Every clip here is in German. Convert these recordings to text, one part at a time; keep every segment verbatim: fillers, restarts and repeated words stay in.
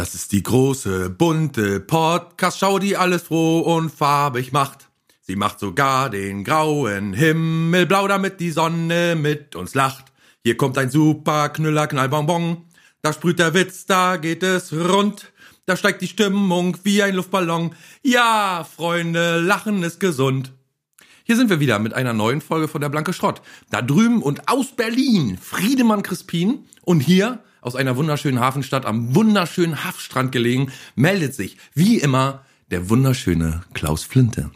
Das ist die große, bunte Podcast-Schau, die alles froh und farbig macht. Sie macht sogar den grauen Himmel blau, damit die Sonne mit uns lacht. Hier kommt ein super Knüller, Knallbonbon. Da sprüht der Witz, da geht es rund. Da steigt die Stimmung wie ein Luftballon. Ja, Freunde, Lachen ist gesund. Hier sind wir wieder mit einer neuen Folge von der Blanke Schrott. Da drüben und aus Berlin, Friedemann Crispin und hier... aus einer wunderschönen Hafenstadt am wunderschönen Haffstrand gelegen, meldet sich, wie immer, der wunderschöne Klaus Flinte.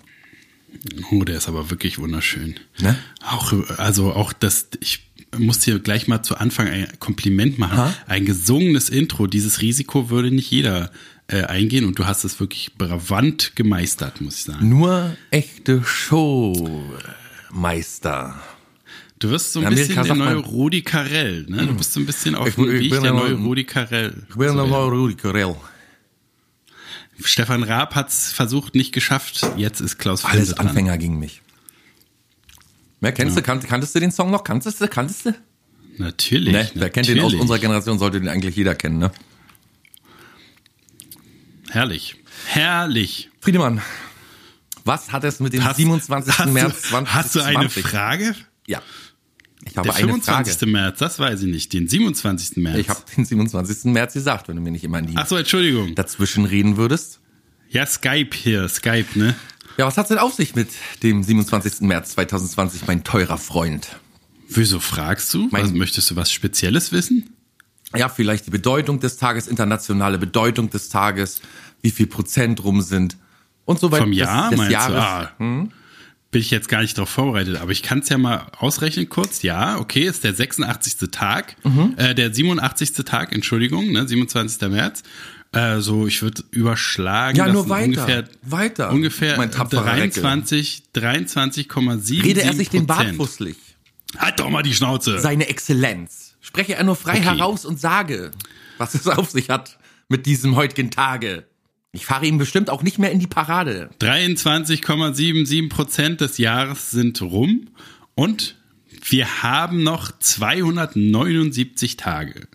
Oh, der ist aber wirklich wunderschön. Ne? Auch, also auch das, ich muss dir gleich mal zu Anfang ein Kompliment machen. Ha? Ein gesungenes Intro, dieses Risiko würde nicht jeder äh, eingehen und du hast es wirklich bravant gemeistert, muss ich sagen. Nur echte Showmeister. Du wirst so ein bisschen der neue Rudi Carrell, ne? Du bist so ein bisschen auf dem Weg, der neue Rudi Carrell. Ich bin der neue Rudi Carrell. Stefan Raab hat es versucht, nicht geschafft. Jetzt ist Klaus Flinte alles dran. Anfänger gegen mich. Wer kennst ja. du? Kan- kanntest du den Song noch? Kanntest du? Kanntest du? Natürlich. Ne? Wer kennt den aus unserer Generation? Sollte den eigentlich jeder kennen, ne? Herrlich. Herrlich. Friedemann, was hat es mit dem hast, siebenundzwanzigsten hast März zwanzig zwanzig? Hast du eine Frage? Ja, ich habe eine Frage. Der fünfundzwanzigsten März, das weiß ich nicht, den siebenundzwanzigsten März. Ich habe den siebenundzwanzigsten März gesagt, wenn du mir nicht immer in die... Ach so, Entschuldigung. ...dazwischen reden würdest. Ja, Skype hier, Skype, ne? Ja, was hat's denn auf sich mit dem siebenundzwanzigsten März zwanzig zwanzig, mein teurer Freund? Wieso fragst du? Mein, also, möchtest du was Spezielles wissen? Ja, vielleicht die Bedeutung des Tages, internationale Bedeutung des Tages, wie viel Prozent rum sind und so weiter. Vom Jahr des, des meinst Jahres. Du? Ah. Hm? Bin ich jetzt gar nicht darauf vorbereitet, aber ich kann es ja mal ausrechnen kurz. Ja, okay, ist der sechsundachtzigste Tag, mhm. äh, der siebenundachtzigste Tag, Entschuldigung, ne, siebenundzwanzigsten März. Äh, so, ich würde überschlagen, ja, nur weiter, ungefähr, weiter. ungefähr dreiundzwanzig Komma sieben Prozent. Rede er sich den Bart fusselig. Halt doch mal die Schnauze. Seine Exzellenz. Spreche er nur frei okay. heraus und sage, was es auf sich hat mit diesem heutigen Tage. Ich fahre ihm bestimmt auch nicht mehr in die Parade. dreiundzwanzig Komma sieben sieben Prozent des Jahres sind rum und wir haben noch zweihundertneunundsiebzig Tage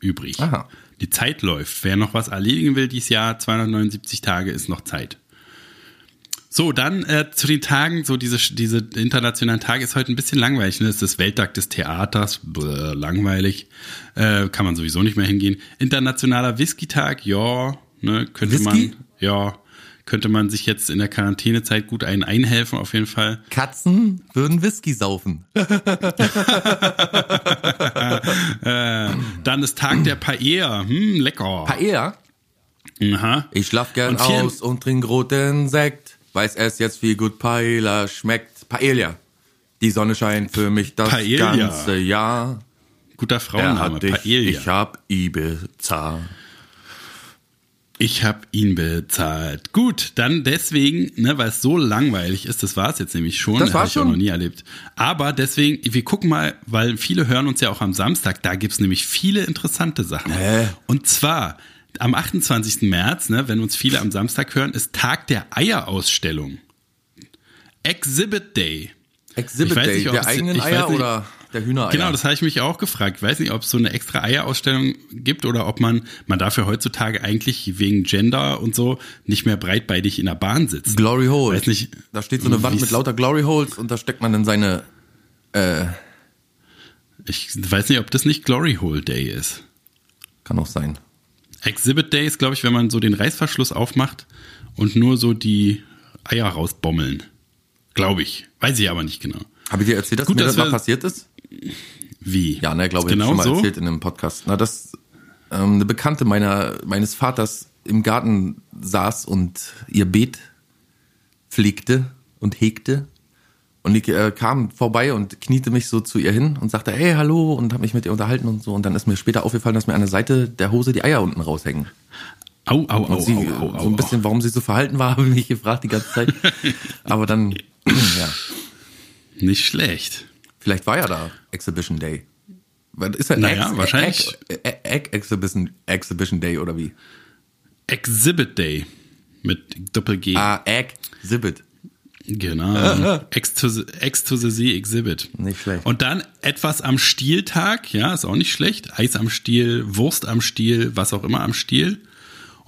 übrig. Aha. Die Zeit läuft. Wer noch was erledigen will dieses Jahr, zweihundertneunundsiebzig Tage ist noch Zeit. So, dann äh, zu den Tagen, so diese, diese internationalen Tage ist heute ein bisschen langweilig. Ne? Es ist das Welttag des Theaters, bläh, langweilig, äh, kann man sowieso nicht mehr hingehen. Internationaler Whisky-Tag, ja... Ne, könnte Whisky? man, ja, könnte man sich jetzt in der Quarantänezeit gut einen einhelfen, auf jeden Fall. Katzen würden Whisky saufen. äh, dann ist Tag der Paella. Hm, lecker. Paella? Aha. Ich schlaf gern und aus und trink roten Sekt. Weiß es jetzt, wie gut Paella schmeckt. Paella. Die Sonne scheint für mich das Paella. ganze Jahr. Guter Frauenname, Paella. Ich hab Ibiza. Ich habe ihn bezahlt. Gut, dann deswegen, ne, weil es so langweilig ist, das war es jetzt nämlich schon. Das war schon. Habe ich auch noch nie erlebt. Aber deswegen, wir gucken mal, weil viele hören uns ja auch am Samstag, da gibt es nämlich viele interessante Sachen. Äh. Und zwar am achtundzwanzigsten März, ne, wenn uns viele am Samstag hören, ist Tag der Eierausstellung. Exhibit Day. Exhibit Day, nicht, der eigenen Eier nicht, oder... Der Hühnereier. Genau, das habe ich mich auch gefragt. Ich weiß nicht, ob es so eine extra Eierausstellung gibt oder ob man, man dafür heutzutage eigentlich wegen Gender und so nicht mehr breitbeinig in der Bahn sitzt. Glory Hole. Weiß nicht, da steht so eine Wand mit lauter Glory Holes und da steckt man dann seine, äh. Ich weiß nicht, ob das nicht Glory Hole Day ist. Kann auch sein. Exhibit Day ist, glaube ich, wenn man so den Reißverschluss aufmacht und nur so die Eier rausbommeln. Glaube ich. Weiß ich aber nicht genau. Habe ich dir erzählt, dass Gut, mir dass das mal passiert ist? Wie? Ja, ne, glaube ich, genau habe ich schon mal so? erzählt in einem Podcast. Na, dass ähm, eine Bekannte meiner, meines Vaters im Garten saß und ihr Beet pflegte und hegte. Und ich äh, kam vorbei und kniete mich so zu ihr hin und sagte, hey, hallo, und habe mich mit ihr unterhalten und so. Und dann ist mir später aufgefallen, dass mir an der Seite der Hose die Eier unten raushängen. Au, au, und au, sie, au, au, au. So ein bisschen, warum sie so verhalten war, habe ich mich gefragt die ganze Zeit. Aber dann, ja. Nicht schlecht. Vielleicht war ja da Exhibition Day. Ist ja naja, Ex- wahrscheinlich. Ex- Exhibition, Exhibition Day oder wie? Exhibit Day. Mit Doppel-G. Ah, Exhibit. Genau. Ex to the, ex to the sea Exhibit. Nicht schlecht. Und dann etwas am Stieltag. Ja, ist auch nicht schlecht. Eis am Stiel, Wurst am Stiel, was auch immer am Stiel.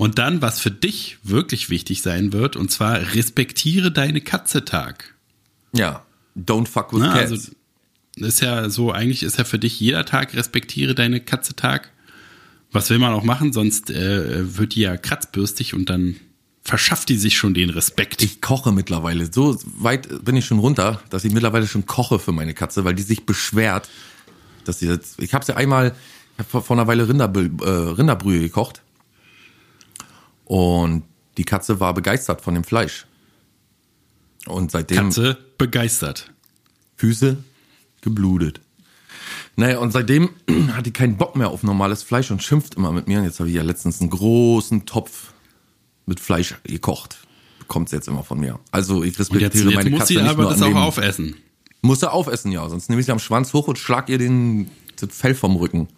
Und dann, was für dich wirklich wichtig sein wird, und zwar respektiere deine Katze Tag. Ja, don't fuck with Na, cats. Also, ist ja so, eigentlich ist ja für dich jeder Tag respektiere deine Katze Tag. Was will man auch machen, sonst äh, wird die ja kratzbürstig und dann verschafft die sich schon den Respekt. Ich koche mittlerweile. So weit bin ich schon runter, dass ich mittlerweile schon koche für meine Katze, weil die sich beschwert, dass sie jetzt. Ich habe sie ja einmal, ich habe vor einer Weile Rinderbrühe, äh, Rinderbrühe gekocht und die Katze war begeistert von dem Fleisch. Und seitdem. Katze begeistert. Füße geblutet. Naja, und seitdem hat die keinen Bock mehr auf normales Fleisch und schimpft immer mit mir. Und jetzt habe ich ja letztens einen großen Topf mit Fleisch gekocht. Bekommt sie jetzt immer von mir. Also ich respektiere meine Katze nicht nur. Jetzt muss sie aber das auch aufessen. Muss sie aufessen, ja. Sonst nehme ich sie am Schwanz hoch und schlag ihr den, den Fell vom Rücken.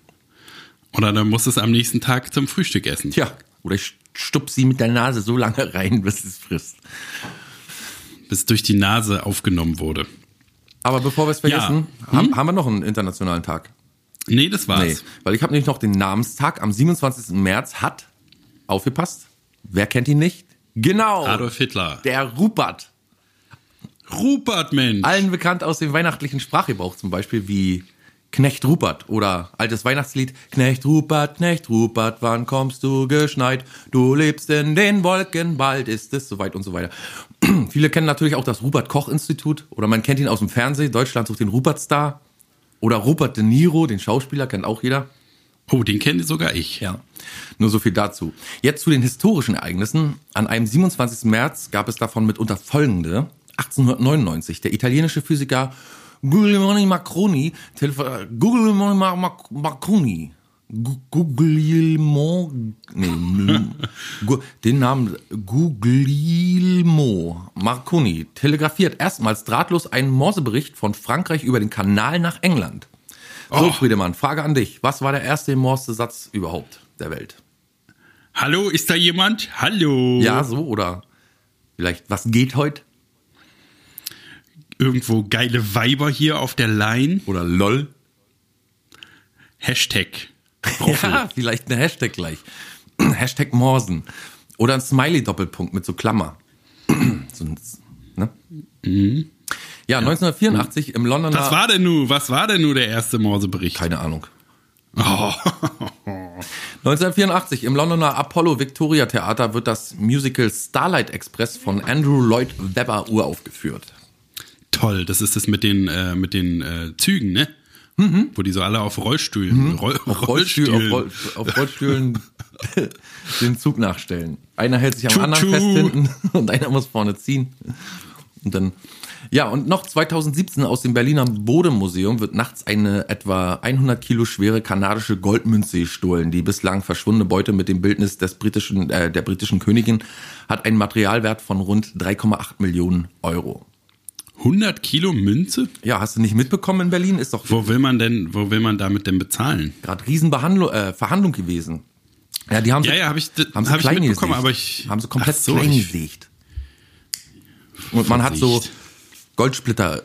Oder dann muss es am nächsten Tag zum Frühstück essen. Tja, oder ich stupp sie mit der Nase so lange rein, bis sie es frisst. Bis durch die Nase aufgenommen wurde. Aber bevor wir es vergessen, ja. hm? haben, haben wir noch einen internationalen Tag? Nee, das war's. Nee, weil ich habe nämlich noch den Namenstag am siebenundzwanzigsten März hat, aufgepasst, wer kennt ihn nicht? Genau. Adolf Hitler. Der Rupert. Rupert, Mensch. Allen bekannt aus dem weihnachtlichen Sprachgebrauch, zum Beispiel wie Knecht Rupert oder altes Weihnachtslied. Knecht Rupert, Knecht Rupert, wann kommst du geschneit? Du lebst in den Wolken, bald ist es soweit und so weiter. Viele kennen natürlich auch das Robert-Koch-Institut oder man kennt ihn aus dem Fernsehen. Deutschland sucht den Rupert-Star oder Robert De Niro, den Schauspieler, kennt auch jeder. Oh, den kenne sogar ich. Ja, nur so viel dazu. Jetzt zu den historischen Ereignissen. An einem siebenundzwanzigsten März gab es davon mitunter folgende. achtzehnhundertneunundneunzig, der italienische Physiker Guglielmo Marconi, Guglielmo Marconi, Guglielmo, nee, den Namen Guglielmo Marconi telegrafiert erstmals drahtlos einen Morsebericht von Frankreich über den Kanal nach England. So, oh. Friedemann, Frage an dich. Was war der erste Morse-Satz überhaupt der Welt? Hallo, ist da jemand? Hallo. Ja, so, oder vielleicht, was geht heute? Irgendwo geile Weiber hier auf der Line. Oder LOL. Hashtag. Ja, vielleicht eine Hashtag gleich. Hashtag Morsen. Oder ein Smiley-Doppelpunkt mit so Klammer. So, ne? Mhm. Ja, neunzehnhundertvierundachtzig mhm. im Londoner... Was war denn nun? Was war denn nun der erste Morsebericht? Keine Ahnung. Oh. neunzehnhundertvierundachtzig im Londoner Apollo Victoria Theater wird das Musical Starlight Express von Andrew Lloyd Webber uraufgeführt. Toll, das ist das mit den, äh, mit den äh, Zügen, ne? Mhm. Wo die so alle auf Rollstühlen, mhm. Roll, auf, Rollstühl, auf, Roll, auf Rollstühlen den Zug nachstellen. Einer hält sich am Tutu. anderen fest hinten und einer muss vorne ziehen. Und dann, ja, und noch zweitausendsiebzehn aus dem Berliner Bodemuseum wird nachts eine etwa hundert Kilo schwere kanadische Goldmünze gestohlen. Die bislang verschwundene Beute mit dem Bildnis des britischen, äh, der britischen Königin hat einen Materialwert von rund drei Komma acht Millionen Euro. hundert Kilo Münze? Ja, hast du nicht mitbekommen in Berlin? Ist doch. Wo will man denn, wo will man damit denn bezahlen? Gerade Riesenbehandlung, äh, Verhandlung gewesen. Ja, die haben sie, ja, ja, hab ich, haben sie hab klein ich mitbekommen, gesicht. aber ich. Haben sie komplett so, klein gesicht. Und man hat so Goldsplitter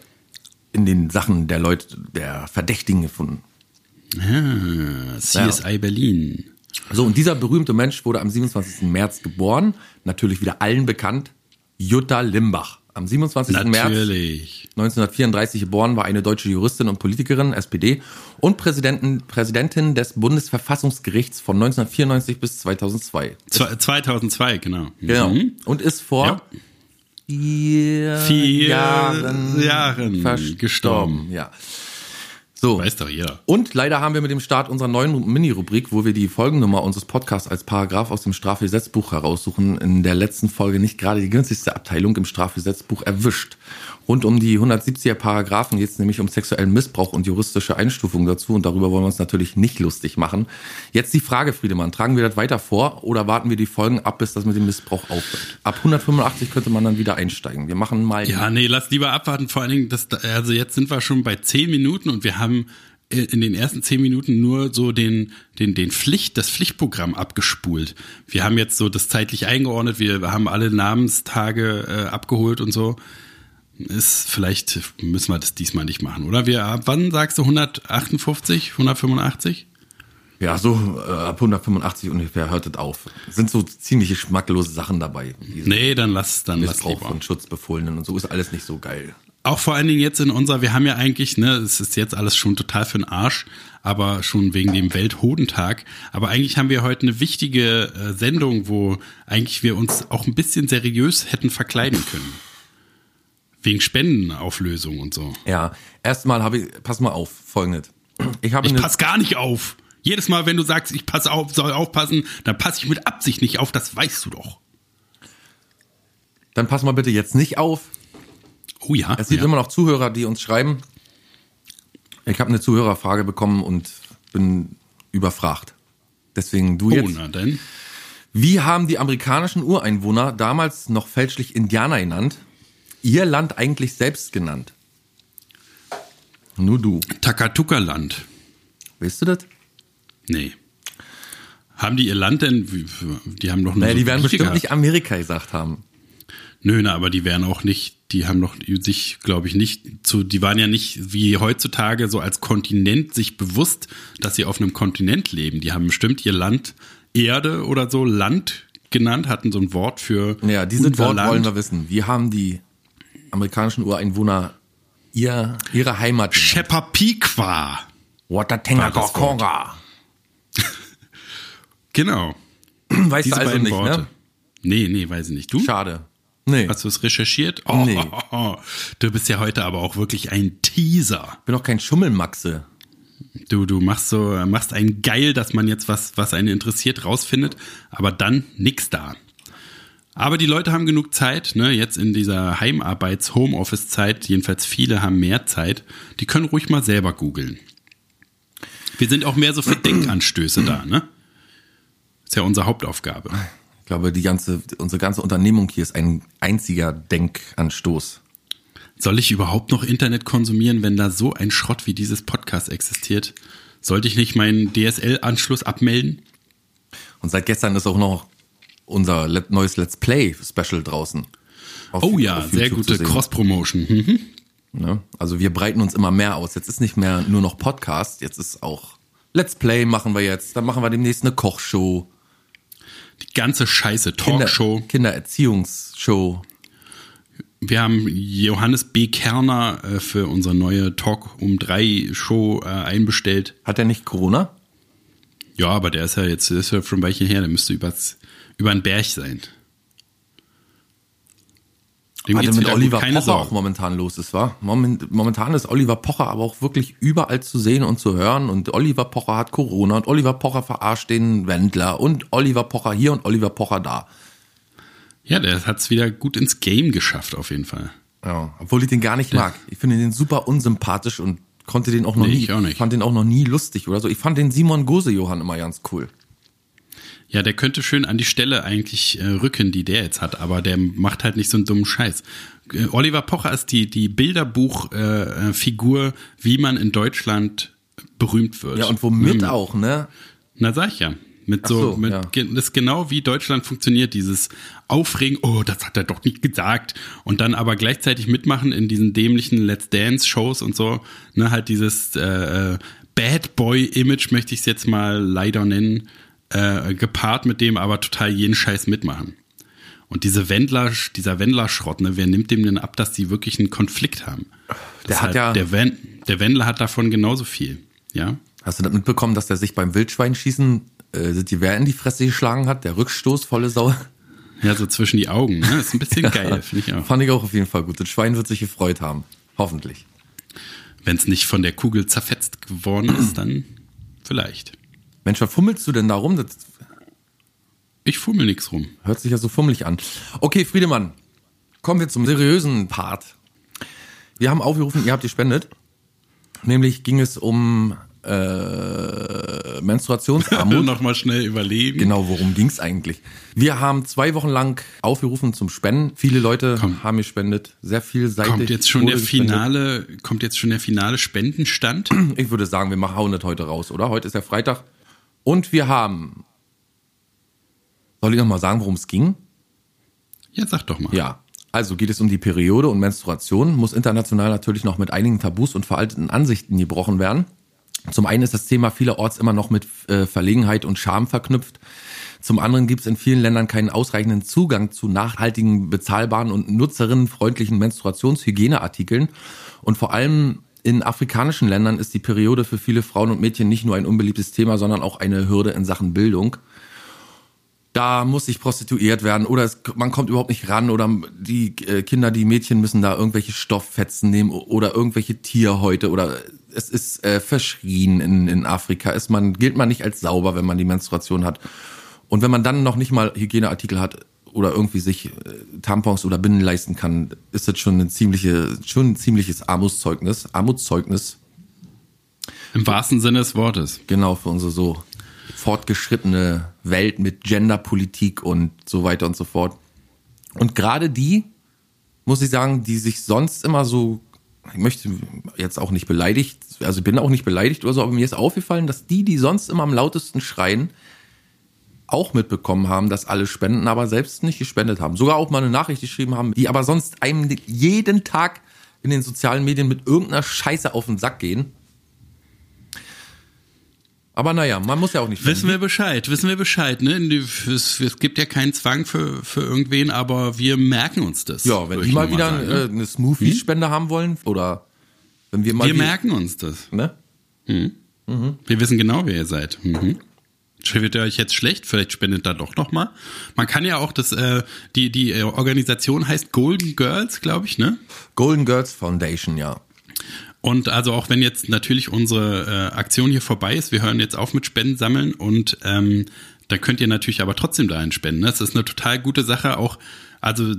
in den Sachen der Leute, der Verdächtigen gefunden. Ah, C S I ja. Berlin. So, und dieser berühmte Mensch wurde am siebenundzwanzigsten März geboren. Natürlich wieder allen bekannt. Jutta Limbach. Am siebenundzwanzigsten März neunzehnhundertvierunddreißig geboren, war eine deutsche Juristin und Politikerin, S P D, und Präsidentin, Präsidentin des Bundesverfassungsgerichts von neunzehnhundertvierundneunzig bis zweitausendzwei. zweitausendzwei, genau. Genau. Mhm. Und ist vor ja. vier, vier Jahren, Jahren gestorben. gestorben. Ja. So. Weiß doch jeder. Und leider haben wir mit dem Start unserer neuen Mini-Rubrik, wo wir die Folgennummer unseres Podcasts als Paragraph aus dem Strafgesetzbuch heraussuchen, in der letzten Folge nicht gerade die günstigste Abteilung im Strafgesetzbuch erwischt. Rund um die hundertsiebziger Paragraphen geht es nämlich um sexuellen Missbrauch und juristische Einstufung dazu und darüber wollen wir uns natürlich nicht lustig machen. Jetzt die Frage, Friedemann, tragen wir das weiter vor oder warten wir die Folgen ab, bis das mit dem Missbrauch aufhört? Ab hundertfünfundachtzig könnte man dann wieder einsteigen. Wir machen mal... Ja, nee, lass lieber abwarten, vor allen Dingen, das, also jetzt sind wir schon bei zehn Minuten und wir haben in den ersten zehn Minuten nur so den, den, den Pflicht, das Pflichtprogramm abgespult. Wir haben jetzt so das zeitlich eingeordnet, wir haben alle Namenstage äh, abgeholt und so. Ist, vielleicht müssen wir das diesmal nicht machen, oder? Wir, ab wann sagst du hundertachtundfünfzig, hundertfünfundachtzig? Ja, so äh, ab hundertfünfundachtzig ungefähr hört es auf. Sind so ziemlich geschmacklose Sachen dabei. Nee, dann lass dann lass lieber. Missbrauch von Schutzbefohlenen und so ist alles nicht so geil. Auch vor allen Dingen jetzt in unserer, wir haben ja eigentlich, ne, es ist jetzt alles schon total für den Arsch, aber schon wegen dem Welthodentag. Aber eigentlich haben wir heute eine wichtige äh, Sendung, wo eigentlich wir uns auch ein bisschen seriös hätten verkleiden können. Wegen Spendenauflösung und so. Ja, erstmal habe ich, pass mal auf, folgendes. Ich, habe ich pass gar nicht auf. Jedes Mal, wenn du sagst, ich pass auf, soll aufpassen, dann passe ich mit Absicht nicht auf, das weißt du doch. Dann pass mal bitte jetzt nicht auf. Oh ja. Es gibt ja immer noch Zuhörer, die uns schreiben. Ich habe eine Zuhörerfrage bekommen und bin überfragt. Deswegen du jetzt. Oh, na denn? Wie haben die amerikanischen Ureinwohner, damals noch fälschlich Indianer genannt, ihr Land eigentlich selbst genannt? Nur du. Takatuka-Land. Weißt du das? Nee. Haben die ihr Land denn? Die haben doch nicht. Naja, so die werden bestimmt nicht Amerika gesagt haben. Nö, na, aber die wären auch nicht, die haben doch sich, glaube ich, nicht zu, die waren ja nicht wie heutzutage so als Kontinent sich bewusst, dass sie auf einem Kontinent leben. Die haben bestimmt ihr Land Erde oder so Land genannt, hatten so ein Wort für. Ja, dieses Wort wollen wir wissen. Wie haben die amerikanischen Ureinwohner ihr, ihre Heimat genannt? Shepapiqua. Watatengakokonga. Genau. Weißt Diese du also nicht, Worte. Ne? Nee, nee, weiß ich nicht. Du? Schade. Nee. Hast du es recherchiert? Oh, nee. oh, oh. Du bist ja heute aber auch wirklich ein Teaser. Ich bin auch kein Schummelmaxe. Du, du machst so, machst einen geil, dass man jetzt was, was einen interessiert, rausfindet, aber dann nix da. Aber die Leute haben genug Zeit, ne? Jetzt in dieser Heimarbeits-Homeoffice-Zeit, jedenfalls viele haben mehr Zeit, die können ruhig mal selber googeln. Wir sind auch mehr so für Denkanstöße da, ne? Ist ja unsere Hauptaufgabe. Ich glaube, die ganze, unsere ganze Unternehmung hier ist ein einziger Denkanstoß. Soll ich überhaupt noch Internet konsumieren, wenn da so ein Schrott wie dieses Podcast existiert? Sollte ich nicht meinen D S L-Anschluss abmelden? Und seit gestern ist auch noch unser Let- neues Let's Play-Special draußen. Auf, oh ja, sehr YouTube gute Cross-Promotion. Mhm. Ne? Also wir breiten uns immer mehr aus. Jetzt ist nicht mehr nur noch Podcast, jetzt ist auch Let's Play machen wir jetzt. Dann machen wir demnächst eine Kochshow. Die ganze Scheiße, Talkshow. Kinder, Kindererziehungsshow. Wir haben Johannes B. Kerner äh, für unsere neue Talk um drei Show äh, einbestellt. Hat er nicht Corona? Ja, aber der ist ja jetzt ist ja schon ein Weilchen her. Der müsste übers, über den Berg sein. Dem Hat er mit Oliver Pocher Sorgen. Auch momentan los ist, war? Momentan ist Oliver Pocher aber auch wirklich überall zu sehen und zu hören. Und Oliver Pocher hat Corona und Oliver Pocher verarscht den Wendler und Oliver Pocher hier und Oliver Pocher da. Ja, der hat es wieder gut ins Game geschafft auf jeden Fall. Ja, obwohl ich den gar nicht mag. Ich finde den super unsympathisch und konnte den auch noch nee, nie, ich auch nicht. fand den auch noch nie lustig oder so. Ich fand den Simon Gosejohann immer ganz cool. Ja, der könnte schön an die Stelle eigentlich äh, rücken, die der jetzt hat, aber der macht halt nicht so einen dummen Scheiß. Äh, Oliver Pocher ist die, die Bilderbuchfigur, äh, wie man in Deutschland berühmt wird. Ja, und womit Mim. auch, ne? Na, sag ich ja. Mit so, so mit, ja. Das ist genau wie Deutschland funktioniert, dieses Aufregen, oh, das hat er doch nicht gesagt. Und dann aber gleichzeitig mitmachen in diesen dämlichen Let's Dance-Shows und so, ne, halt dieses äh, Bad Boy-Image, möchte ich es jetzt mal leider nennen. Äh, gepaart mit dem aber total jeden Scheiß mitmachen. Und diese Wendler, dieser Wendler-Schrott, ne, wer nimmt dem denn ab, dass die wirklich einen Konflikt haben? Der, hat ja der, Wen, der Wendler hat davon genauso viel, ja. Hast du das mitbekommen, dass der sich beim Wildschweinschießen äh, das Gewehr in die Fresse geschlagen hat? Der Rückstoß, volle Sau. Ja, so zwischen die Augen, ne? Ist ein bisschen ja, geil, finde ich auch. Fand ich auch auf jeden Fall gut. Das Schwein wird sich gefreut haben. Hoffentlich. Wenn es nicht von der Kugel zerfetzt geworden ist, dann vielleicht. Mensch, was fummelst du denn da rum? Das ich fummel nix rum. Hört sich ja so fummelig an. Okay, Friedemann, kommen wir zum seriösen Part. Wir haben aufgerufen, ihr habt gespendet. Nämlich ging es um äh, Menstruationsarmut. Nochmal schnell überlegen. Genau, worum ging es eigentlich? Wir haben zwei Wochen lang aufgerufen zum Spenden. Viele Leute Komm. haben gespendet. Sehr vielseitig. Kommt jetzt schon der finale, kommt jetzt schon der finale Spendenstand? Ich würde sagen, wir machen hundert heute raus, oder? Heute ist ja Freitag. Und wir haben, soll ich noch mal sagen, worum es ging? Ja, sag doch mal. Ja, also geht es um die Periode und Menstruation, muss international natürlich noch mit einigen Tabus und veralteten Ansichten gebrochen werden. Zum einen ist das Thema vielerorts immer noch mit äh, Verlegenheit und Scham verknüpft. Zum anderen gibt es in vielen Ländern keinen ausreichenden Zugang zu nachhaltigen, bezahlbaren und nutzerinnenfreundlichen Menstruationshygieneartikeln. Und vor allem in afrikanischen Ländern ist die Periode für viele Frauen und Mädchen nicht nur ein unbeliebtes Thema, sondern auch eine Hürde in Sachen Bildung. Da muss sich prostituiert werden oder es, man kommt überhaupt nicht ran oder die Kinder, die Mädchen müssen da irgendwelche Stofffetzen nehmen oder irgendwelche Tierhäute oder es ist äh, verschrien in, in Afrika. Ist man, gilt man nicht als sauber, wenn man die Menstruation hat. Und wenn man dann noch nicht mal Hygieneartikel hat oder irgendwie sich Tampons oder Binden leisten kann, ist das schon ein, ziemliche, schon ein ziemliches Armutszeugnis. Armutszeugnis. Im wahrsten Sinne des Wortes. Genau, für unsere so fortgeschrittene Welt mit Genderpolitik und so weiter und so fort. Und gerade die, muss ich sagen, die sich sonst immer so, ich möchte jetzt auch nicht beleidigt, also bin auch nicht beleidigt oder so, aber mir ist aufgefallen, dass die, die sonst immer am lautesten schreien, auch mitbekommen haben, dass alle spenden, aber selbst nicht gespendet haben. Sogar auch mal eine Nachricht geschrieben haben, die aber sonst einem jeden Tag in den sozialen Medien mit irgendeiner Scheiße auf den Sack gehen. Aber naja, man muss ja auch nicht spenden. Wissen wir Bescheid, wissen wir Bescheid. Ne? Es, es gibt ja keinen Zwang für, für irgendwen, aber wir merken uns das. Ja, wenn die mal wieder sagen, eine, eine Smoothie-Spende hm? haben wollen oder wenn wir mal... Wir wieder, merken uns das. Ne? Hm. Mhm. Wir wissen genau, wer ihr seid. Mhm. Wird ihr euch jetzt schlecht? Vielleicht spendet da doch nochmal. Man kann ja auch, das, äh, die, die Organisation heißt Golden Girls, glaube ich, ne? Golden Girls Foundation, ja. Und also auch wenn jetzt natürlich unsere äh, Aktion hier vorbei ist, wir hören jetzt auf mit Spenden sammeln und ähm, da könnt ihr natürlich aber trotzdem dahin spenden. Ne? Das ist eine total gute Sache, auch also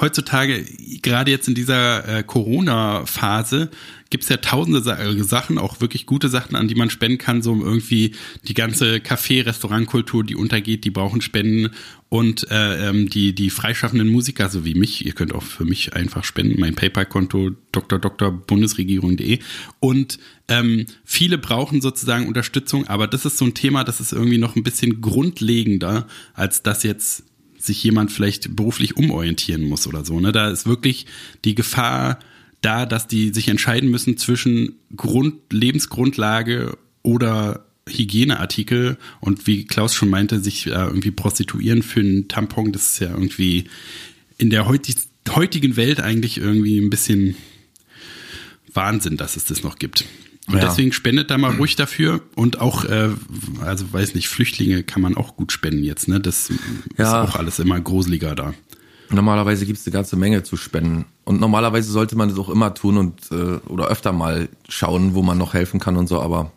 heutzutage, gerade jetzt in dieser äh, Corona-Phase, gibt es ja tausende Sa- äh, Sachen, auch wirklich gute Sachen, an die man spenden kann, so irgendwie die ganze Café-Restaurant-Kultur, die untergeht, die brauchen Spenden und äh, ähm, die die freischaffenden Musiker, so wie mich, ihr könnt auch für mich einfach spenden, mein PayPal-Konto d r punkt bundesregierung punkt d e und ähm, viele brauchen sozusagen Unterstützung, aber das ist so ein Thema, das ist irgendwie noch ein bisschen grundlegender, als das jetzt sich jemand vielleicht beruflich umorientieren muss oder so. Ne? Da ist wirklich die Gefahr da, dass die sich entscheiden müssen zwischen Grund, Lebensgrundlage oder Hygieneartikel. Und wie Klaus schon meinte, sich äh, irgendwie prostituieren für einen Tampon, das ist ja irgendwie in der heutig, heutigen Welt eigentlich irgendwie ein bisschen Wahnsinn, dass es das noch gibt. Und ja. Deswegen spendet da mal ruhig dafür und auch, äh, also weiß nicht, Flüchtlinge kann man auch gut spenden jetzt, ne? Das ja. Ist auch alles immer gruseliger da. Normalerweise gibt es eine ganze Menge zu spenden und normalerweise sollte man das auch immer tun und äh, oder öfter mal schauen, wo man noch helfen kann und so, aber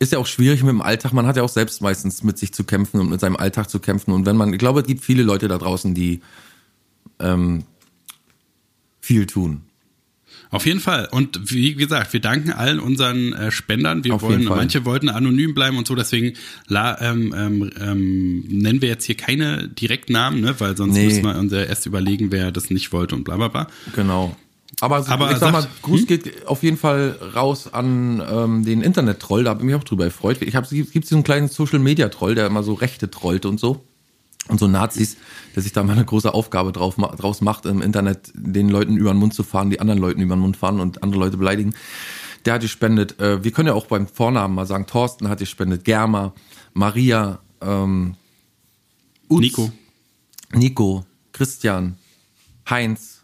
ist ja auch schwierig mit dem Alltag, man hat ja auch selbst meistens mit sich zu kämpfen und mit seinem Alltag zu kämpfen und wenn man, ich glaube, es gibt viele Leute da draußen, die ähm, viel tun. Auf jeden Fall. Und wie gesagt, wir danken allen unseren äh, Spendern. Wir wollen, manche wollten anonym bleiben und so, deswegen la, ähm, ähm, nennen wir jetzt hier keine Direktnamen, ne? Weil sonst nee. müssen wir uns erst überlegen, wer das nicht wollte und bla bla bla. Genau. Aber, so, Aber ich sag mal, sagt, Gruß hm? geht auf jeden Fall raus an ähm, den Internet-Troll, da habe ich mich auch drüber gefreut. Ich habe es gibt so einen kleinen Social-Media-Troll, der immer so Rechte trollte und so. Und so Nazis, der sich da mal eine große Aufgabe drauf, draus macht, im Internet den Leuten über den Mund zu fahren, die anderen Leuten über den Mund fahren und andere Leute beleidigen. Der hat gespendet. Wir können ja auch beim Vornamen mal sagen, Thorsten hat gespendet, Germa, Maria, ähm, Utz, Nico, Nico, Christian, Heinz,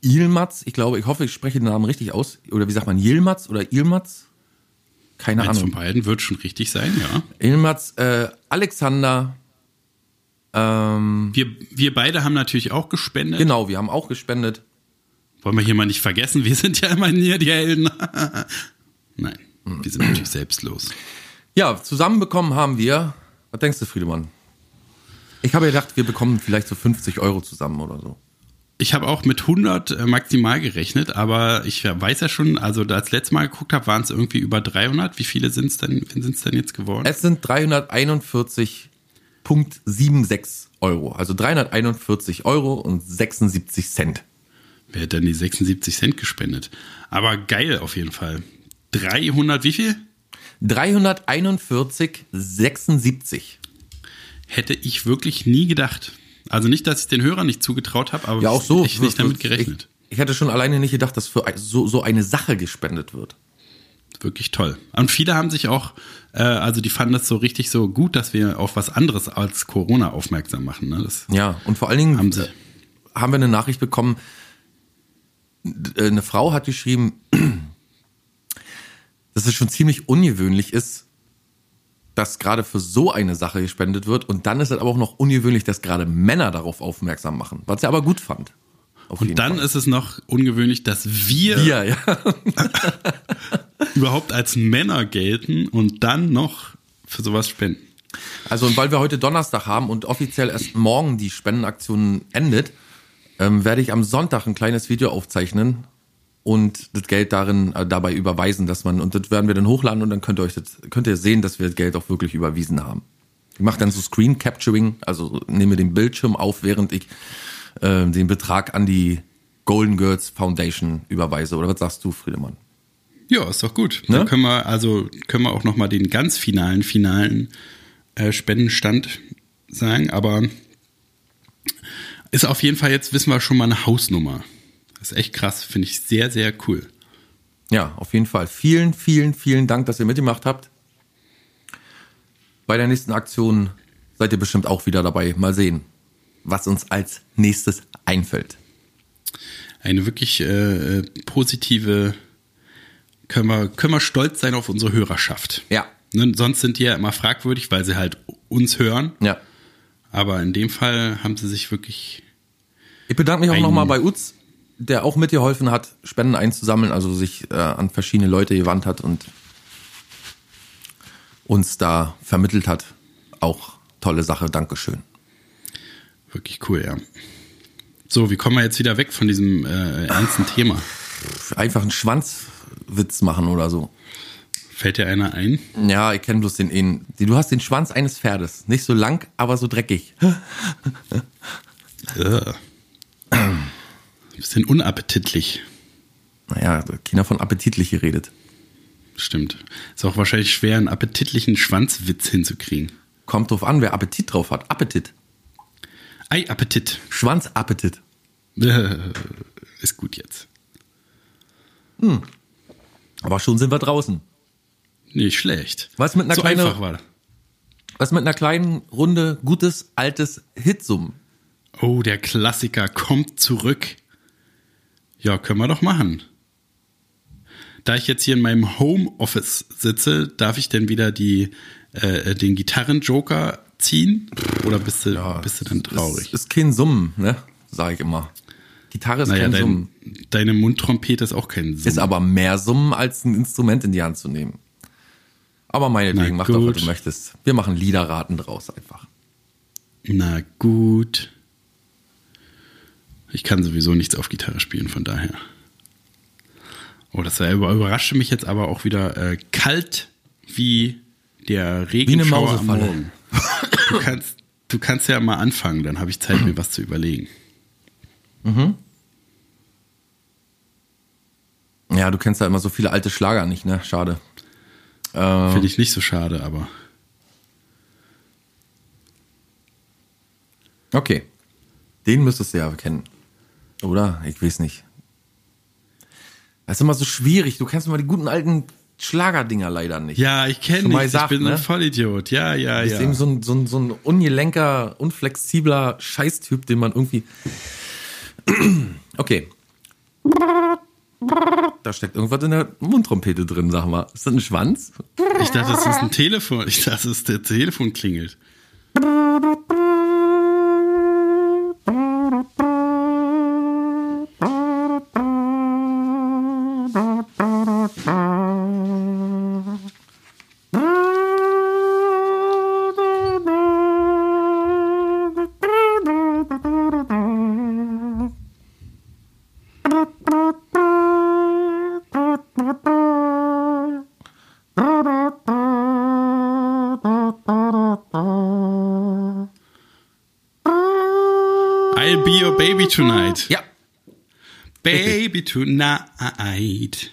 Ilmatz. Ich glaube, ich hoffe, ich spreche den Namen richtig aus. Oder wie sagt man, Ilmatz oder Ilmatz? Keine Eins Ahnung. Eins von beiden wird schon richtig sein, ja. Ilmatz, äh, Alexander, Ähm, wir, wir beide haben natürlich auch gespendet. Genau, wir haben auch gespendet. Wollen wir hier mal nicht vergessen, wir sind ja immer hier die Helden. Nein, wir sind natürlich selbstlos. Ja, zusammenbekommen haben wir, was denkst du, Friedemann? Ich habe ja gedacht, wir bekommen vielleicht so fünfzig Euro zusammen oder so. Ich habe auch mit hundert maximal gerechnet, aber ich weiß ja schon, also als letztes Mal geguckt habe, waren es irgendwie über dreihundert. Wie viele sind es denn, denn jetzt geworden? Es sind dreihunderteinundvierzig Euro. Also dreihunderteinundvierzig Euro und sechsundsiebzig Cent. Wer hat denn die sechsundsiebzig Cent gespendet? Aber geil auf jeden Fall. dreihundert, wie viel? dreihunderteinundvierzig Euro sechsundsiebzig. Hätte ich wirklich nie gedacht. Also nicht, dass ich den Hörern nicht zugetraut habe, aber ja, auch so, ich habe nicht damit gerechnet. Ich, ich hätte schon alleine nicht gedacht, dass für so, so eine Sache gespendet wird. wirklich toll. Und viele haben sich auch, äh, also die fanden das so richtig so gut, dass wir auf was anderes als Corona aufmerksam machen. Ne? Das ja, und vor allen Dingen haben, sie, haben wir eine Nachricht bekommen, eine Frau hat geschrieben, dass es schon ziemlich ungewöhnlich ist, dass gerade für so eine Sache gespendet wird. Und dann ist es aber auch noch ungewöhnlich, dass gerade Männer darauf aufmerksam machen, was sie aber gut fand. Und dann Fall. Ist es noch ungewöhnlich, dass wir, wir ja. überhaupt als Männer gelten und dann noch für sowas spenden. Also und weil wir heute Donnerstag haben und offiziell erst morgen die Spendenaktion endet, ähm, werde ich am Sonntag ein kleines Video aufzeichnen und das Geld darin äh, dabei überweisen, dass man, und das werden wir dann hochladen und dann könnt ihr euch das, könnt ihr sehen, dass wir das Geld auch wirklich überwiesen haben. Ich mache dann so Screen Capturing, also nehme den Bildschirm auf, während ich den Betrag an die Golden Girls Foundation überweise. Oder was sagst du, Friedemann? Ja, ist doch gut. Ne? Dann können wir, also können wir auch nochmal den ganz finalen, finalen äh, Spendenstand sagen. Aber ist auf jeden Fall, jetzt wissen wir schon mal eine Hausnummer. Das ist echt krass, finde ich sehr, sehr cool. Ja, auf jeden Fall. Vielen, vielen, vielen Dank, dass ihr mitgemacht habt. Bei der nächsten Aktion seid ihr bestimmt auch wieder dabei. Mal sehen, was uns als nächstes einfällt. Eine wirklich äh, positive, können wir, können wir stolz sein auf unsere Hörerschaft. Ja. Ne, sonst sind die ja immer fragwürdig, weil sie halt uns hören. Ja. Aber in dem Fall haben sie sich wirklich... Ich bedanke mich auch nochmal bei Utz, der auch mitgeholfen hat, Spenden einzusammeln, also sich äh, an verschiedene Leute gewandt hat und uns da vermittelt hat. Auch tolle Sache, Dankeschön. Wirklich cool, ja. So, wie kommen wir jetzt wieder weg von diesem äh, ernsten Ach, Thema? Einfach einen Schwanzwitz machen oder so. Fällt dir einer ein? Ja, ich kenne bloß den einen. Du hast den Schwanz eines Pferdes. Nicht so lang, aber so dreckig. Äh. Ein bisschen unappetitlich. Naja, keiner von appetitlich geredet. Stimmt. Ist auch wahrscheinlich schwer, einen appetitlichen Schwanzwitz hinzukriegen. Kommt drauf an, wer Appetit drauf hat. Appetit. Ei-Appetit. Schwanzappetit. Ist gut jetzt. Hm. Aber schon sind wir draußen. Nicht schlecht. Was mit einer so kleinen, einfach war das. Was mit einer kleinen Runde gutes, altes Hitsum? Oh, der Klassiker kommt zurück. Ja, können wir doch machen. Da ich jetzt hier in meinem Homeoffice sitze, darf ich denn wieder die, äh, den Gitarrenjoker ziehen? Oder bist du, ja, bist du dann traurig? Ist, ist kein Summen, ne? Sag ich immer. Gitarre ist naja, kein dein, Summen. Deine Mundtrompete ist auch kein Summen. Ist aber mehr Summen, als ein Instrument in die Hand zu nehmen. Aber meinetwegen, mach doch, was du möchtest. Wir machen Liederraten draus einfach. Na gut. Ich kann sowieso nichts auf Gitarre spielen, von daher. Oh, das überraschte mich jetzt aber auch wieder äh, kalt wie der Regenschauer am Morgen. Du kannst, du kannst ja mal anfangen, dann habe ich Zeit, mir was zu überlegen. Mhm. Ja, du kennst ja immer so viele alte Schlager nicht, ne? Schade. Ähm, Finde ich nicht so schade, aber... Okay. Den müsstest du ja kennen. Oder? Ich weiß nicht. Das ist immer so schwierig. Du kennst immer die guten alten... Schlagerdinger leider nicht. Ja, ich kenne nichts, gesagt, ich bin ne? ein Vollidiot. Ja, ja, ja. Das ist eben so ein, so ein, so ein ungelenker, unflexibler Scheißtyp, den man irgendwie... Okay. Da steckt irgendwas in der Mundtrompete drin, sag mal. Ist das ein Schwanz? Ich dachte, das ist ein Telefon. Ich dachte, das, ist das Telefon klingelt. Tonight. Ja. Baby Tonight.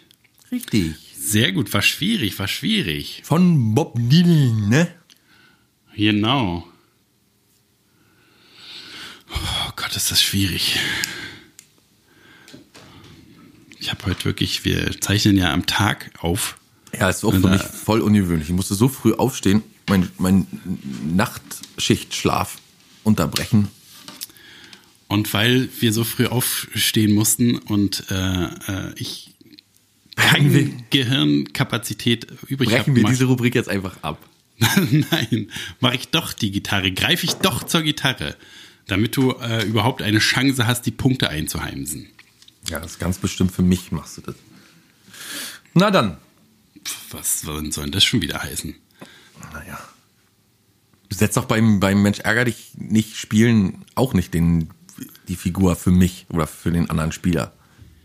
Richtig. Sehr gut, war schwierig, war schwierig. Von Bob Dylan, ne? Genau. Oh Gott, ist das schwierig. Ich habe heute wirklich, wir zeichnen ja am Tag auf. Ja, ist auch für mich voll ungewöhnlich. Ich musste so früh aufstehen, mein, mein Nachtschichtschlaf unterbrechen. Und weil wir so früh aufstehen mussten und äh, ich keine Gehirnkapazität übrig habe. Brechen wir diese Rubrik jetzt einfach ab. Nein, mache ich doch die Gitarre, greife ich doch zur Gitarre, damit du äh, überhaupt eine Chance hast, die Punkte einzuheimsen. Ja, das ist ganz bestimmt für mich, machst du das. Na dann. Was soll denn das schon wieder heißen? Naja. Du setzt doch beim, beim Mensch ärger dich nicht spielen auch nicht den, die Figur für mich oder für den anderen Spieler.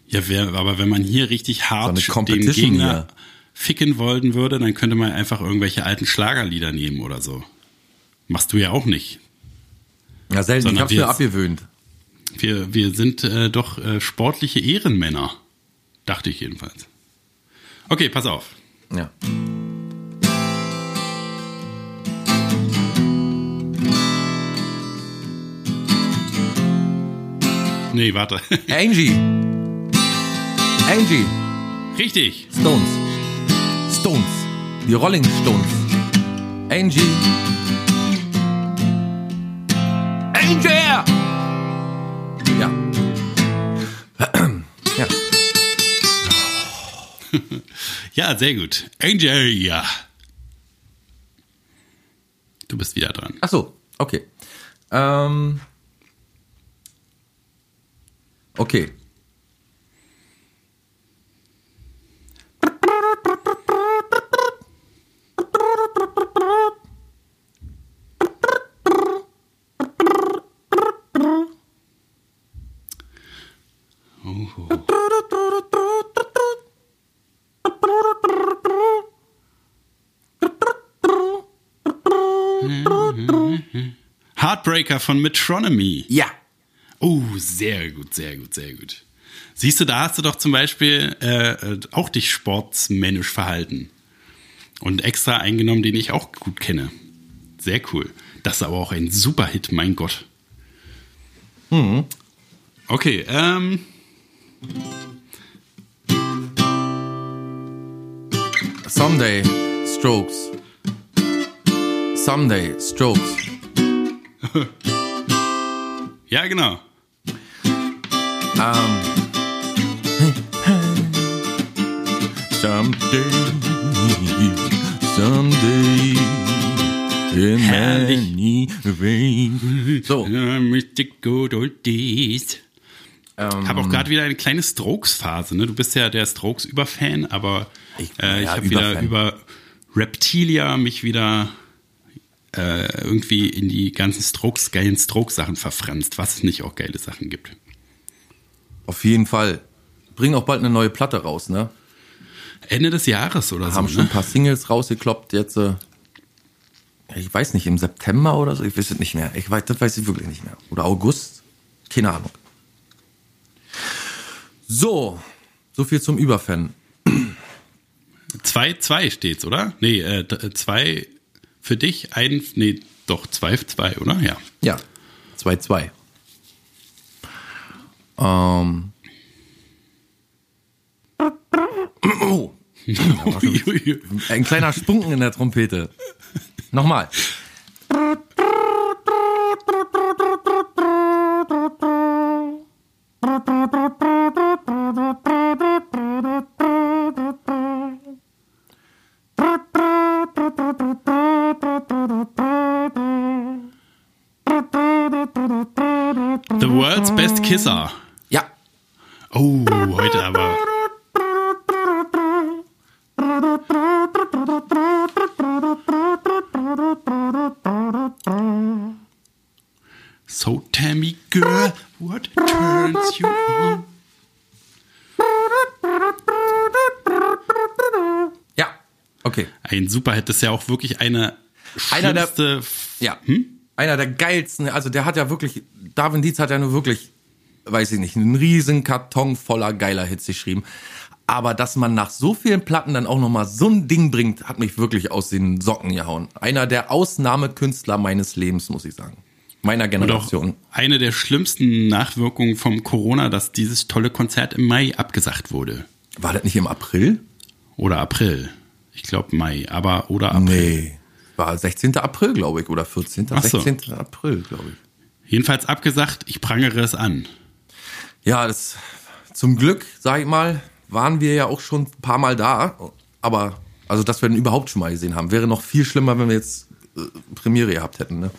Ja, wär, aber wenn man hier richtig hart so dem Gegner hier ficken wollen würde, dann könnte man einfach irgendwelche alten Schlagerlieder nehmen oder so. Machst du ja auch nicht. Ja, selten. Sondern ich hab's mir abgewöhnt. Wir, wir sind äh, doch äh, sportliche Ehrenmänner. Dachte ich jedenfalls. Okay, pass auf. Ja. Nee, warte. Angie. Angie. Richtig. Stones. Stones. Die Rolling Stones. Angie. Angie! Ja. Ja. Ja, sehr gut. Angie, ja. Du bist wieder dran. Ach so, okay. Ähm... Okay. Oh. Heartbreaker von Metronomy. Ja. Oh, sehr gut, sehr gut, sehr gut. Siehst du, da hast du doch zum Beispiel äh, auch dich sportsmännisch verhalten. Und extra eingenommen, den ich auch gut kenne. Sehr cool. Das ist aber auch ein super Hit, mein Gott. Hm. Okay, ähm. Someday, Strokes. Someday, Strokes. Ja, genau. Um. Someday, someday, in many ways. So. Ich habe auch gerade wieder eine kleine Strokes-Phase. Ne? Du bist ja der Strokes-Überfan, aber ich, äh, ich ja, habe wieder über Reptilia mich wieder äh, irgendwie in die ganzen Strokes, geilen Strokes-Sachen verfranst, was es nicht auch geile Sachen gibt. Auf jeden Fall. Bringen auch bald eine neue Platte raus, ne? Ende des Jahres oder so, haben schon ein paar Singles rausgekloppt jetzt. Äh, ich weiß nicht, im September oder so. Ich weiß es nicht mehr. Ich weiß, das weiß ich wirklich nicht mehr. Oder August. Keine Ahnung. So. So viel zum Überfan. zwei zwei steht's, oder? Nee, äh, zwei für dich, ein, nee, doch, zwei zwei, oder? Ja. Ja. zwei zwei. Ähm. Oh. Ein kleiner Spunken in der Trompete. Nochmal. The World's Best Kisser. Ja. Oh, heute aber. So tell me, girl, what turns you on? Ja, okay. Ein Superhit, das ist ja auch wirklich eine einer der, ja, hm? einer der geilsten, also der hat ja wirklich, David Dietz hat ja nur wirklich, weiß ich nicht, einen riesen Karton voller geiler Hits geschrieben. Aber dass man nach so vielen Platten dann auch nochmal so ein Ding bringt, hat mich wirklich aus den Socken gehauen. Einer der Ausnahmekünstler meines Lebens, muss ich sagen. Meiner Generation. Und auch eine der schlimmsten Nachwirkungen vom Corona, dass dieses tolle Konzert im Mai abgesagt wurde. War das nicht im April? Oder April. Ich glaube Mai, aber oder April. Nee, war sechzehnter April, glaube ich, oder vierzehnter Ach so. sechzehnter April, glaube ich. Jedenfalls abgesagt, ich prangere es an. Ja, das zum Glück, sage ich mal, waren wir ja auch schon ein paar Mal da, aber also dass wir den überhaupt schon mal gesehen haben, wäre noch viel schlimmer, wenn wir jetzt äh, Premiere gehabt hätten, ne?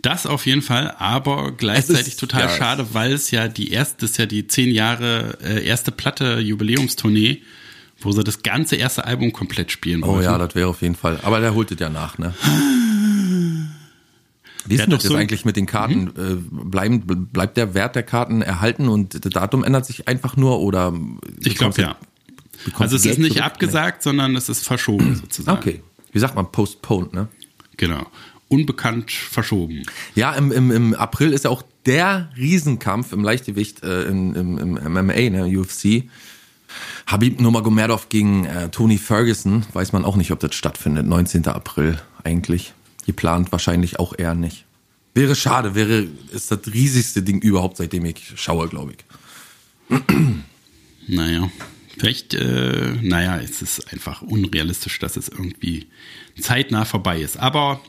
Das auf jeden Fall, aber gleichzeitig ist total ja, schade, weil es ja die erste, das ist ja die zehn Jahre äh, erste Platte Jubiläumstournee, wo sie das ganze erste Album komplett spielen wollten. Oh ja, das wäre auf jeden Fall. Aber der holt es ja nach, ne? Wie ist denn das so eigentlich mit den Karten? Mhm. Bleiben, bleibt der Wert der Karten erhalten und das Datum ändert sich einfach nur oder? Ich glaube ja. Also es Geld ist nicht zurück? abgesagt, nee. sondern es ist verschoben sozusagen. Okay. Wie sagt man? Postponed, ne? Genau. Unbekannt verschoben. Ja, im, im, im April ist ja auch der Riesenkampf im Leichtgewicht äh, in, im, im M M A, ne, U F C. Habib Nurmagomedov gegen äh, Tony Ferguson. Weiß man auch nicht, ob das stattfindet. neunzehnter April eigentlich. Geplant wahrscheinlich auch eher nicht. Wäre schade, wäre ist das riesigste Ding überhaupt, seitdem ich schaue, glaube ich. Naja, vielleicht, äh, naja, es ist einfach unrealistisch, dass es irgendwie zeitnah vorbei ist. Aber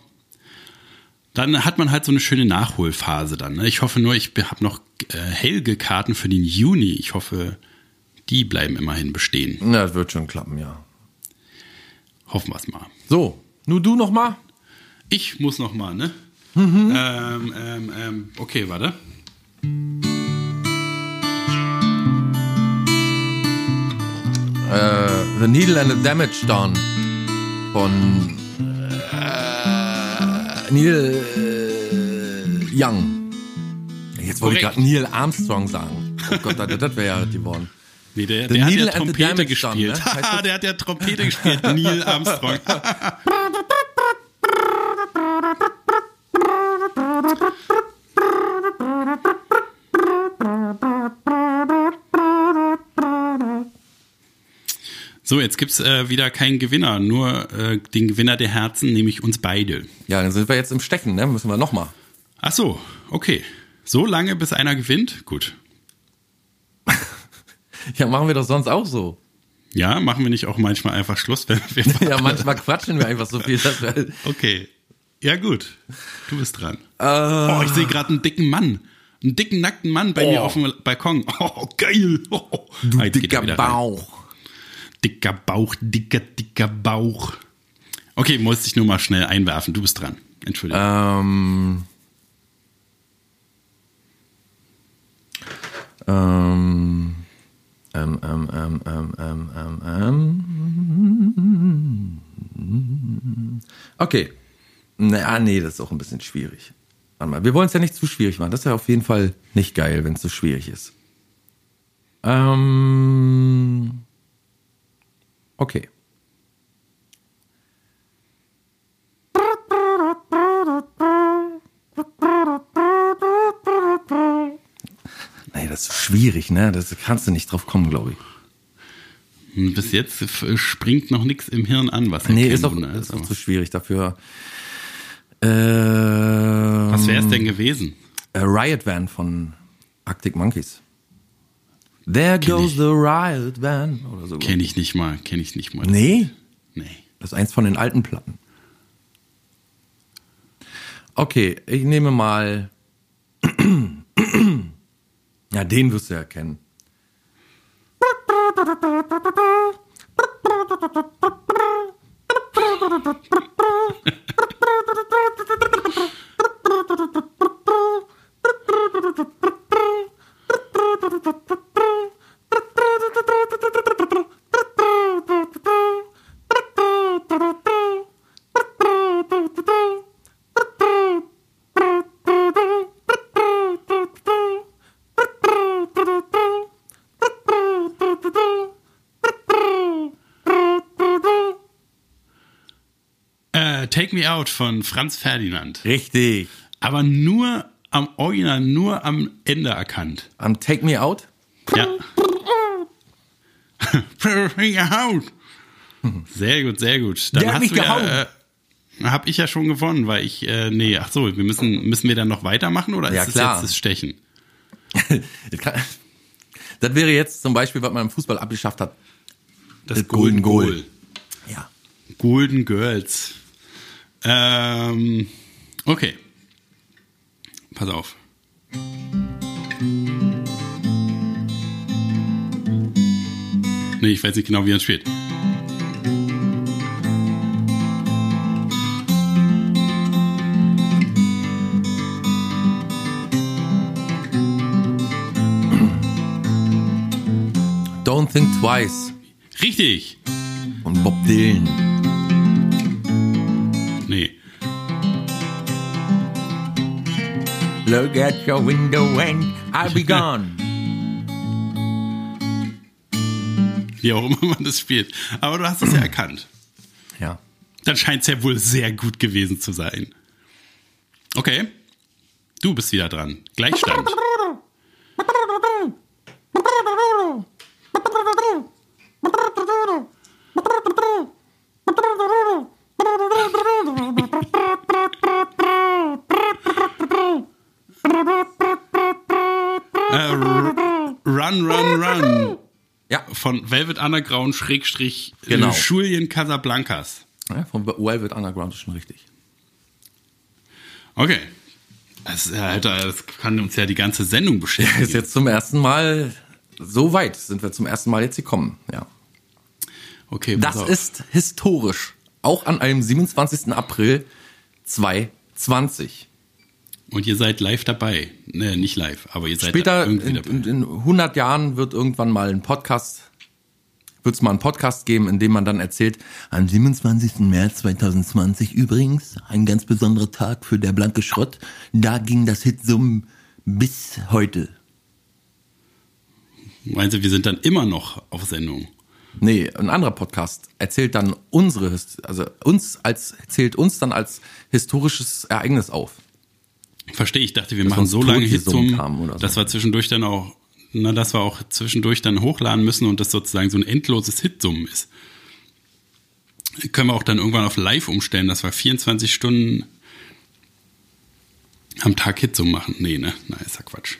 dann hat man halt so eine schöne Nachholphase dann. Ne? Ich hoffe nur, ich habe noch äh, Helge-Karten für den Juni. Ich hoffe, die bleiben immerhin bestehen. Na, das wird schon klappen, ja. Hoffen wir es mal. So, nur du noch mal? Ich muss noch mal, ne? Mhm. Ähm, ähm, ähm, okay, warte. Uh, the Needle and the Damage Done von Neil äh, Young. Jetzt wollte Korrekt. ich gerade Neil Armstrong sagen. Oh Gott, das, das wäre ja die Worte. Nee, der, der hat ja Trompete gespielt. Dann, ne? Der hat ja Trompete gespielt, Neil Armstrong. So, jetzt gibt's äh, wieder keinen Gewinner, nur äh, den Gewinner der Herzen, nämlich uns beide. Ja, dann sind wir jetzt im Stechen, ne? Müssen wir nochmal. Ach so, okay. So lange, bis einer gewinnt? Gut. Ja, machen wir doch sonst auch so. Ja, machen wir nicht auch manchmal einfach Schluss, wenn wir ja, manchmal quatschen wir einfach so viel. Dass wir okay. Ja, gut. Du bist dran. Uh. Oh, ich sehe gerade einen dicken Mann. Einen dicken, nackten Mann bei oh. mir auf dem Balkon. Oh, geil. Oh. Du ah, dicker Bauch. Rein. Dicker Bauch, dicker, dicker Bauch. Okay, musste ich nur mal schnell einwerfen. Du bist dran. Entschuldigung. Ähm. Ähm. Ähm, ähm, ähm, ähm, ähm, ähm, ähm. Okay. Ah, nee, das ist auch ein bisschen schwierig. Warte mal. Wir wollen es ja nicht zu schwierig machen. Das ist ja auf jeden Fall nicht geil, wenn es so schwierig ist. Ähm. Okay. Naja, das ist schwierig, ne? Das kannst du nicht drauf kommen, glaube ich. Bis jetzt springt noch nichts im Hirn an, was Nee, ist auch, ist auch zu schwierig dafür. Ähm, was wäre es denn gewesen? Riot Van von Arctic Monkeys. There kenn goes ich. the Riot Van. Oder so. Kenn ich nicht mal, kenn ich nicht mal. Nee? Nee. Das ist eins von den alten Platten. Okay, ich nehme mal. Ja, den wirst du ja kennen. Take Me Out von Franz Ferdinand. Richtig. Aber nur am Original, nur am Ende erkannt. Am Take Me Out? Ja. Take Me Out. Sehr gut, sehr gut. Dann Der hast hat mich du gehauen. Ja, äh, hab ich ja schon gewonnen, weil ich, äh, nee, ach so, wir müssen, müssen wir dann noch weitermachen oder ja, ist das jetzt das Stechen? Das wäre jetzt zum Beispiel, was man im Fußball abgeschafft hat. Das, das Golden Goal. Goal. Ja. Golden Girls. Ähm, okay. Pass auf. Nee, ich weiß nicht genau, wie er spielt. Don't Think Twice. Richtig. Und Bob Dylan. Nee. Look at your window and I'll be gone. Wie auch immer man das spielt. Aber du hast es ja erkannt. Ja. Dann scheint es ja wohl sehr gut gewesen zu sein. Okay. Du bist wieder dran. Gleichstand. Run, Run, Run. Ja. Von Velvet Underground Schrägstrich genau. Julien Casablancas. Ja, von Velvet Underground ist schon richtig. Okay. Also, Alter, das kann uns ja die ganze Sendung beschäftigen. Das ist jetzt zum ersten Mal, so weit sind wir zum ersten Mal jetzt gekommen. Ja. Okay, das auf. Ist historisch. Auch an einem siebenundzwanzigsten April zweitausendzwanzig. Und ihr seid live dabei. Ne, nicht live, aber ihr seid später irgendwie in, dabei. In, in hundert Jahren wird irgendwann mal ein Podcast, wird es mal einen Podcast geben, in dem man dann erzählt, am siebenundzwanzigsten März zweitausendzwanzig übrigens, ein ganz besonderer Tag für der Blanke Schrott, da ging das Hitsummen bis heute. Meinst du, wir sind dann immer noch auf Sendung? Nee, ein anderer Podcast erzählt dann unsere, also uns als, erzählt uns dann als historisches Ereignis auf. Verstehe, ich dachte, wir das machen so lange Hitsummen, so. dass wir zwischendurch dann auch, na, dass wir auch zwischendurch dann hochladen müssen und das sozusagen so ein endloses Hitsummen ist. Können wir auch dann irgendwann auf live umstellen, dass wir vierundzwanzig Stunden am Tag Hitsummen machen. Nee, ne? Na, ist ja Quatsch.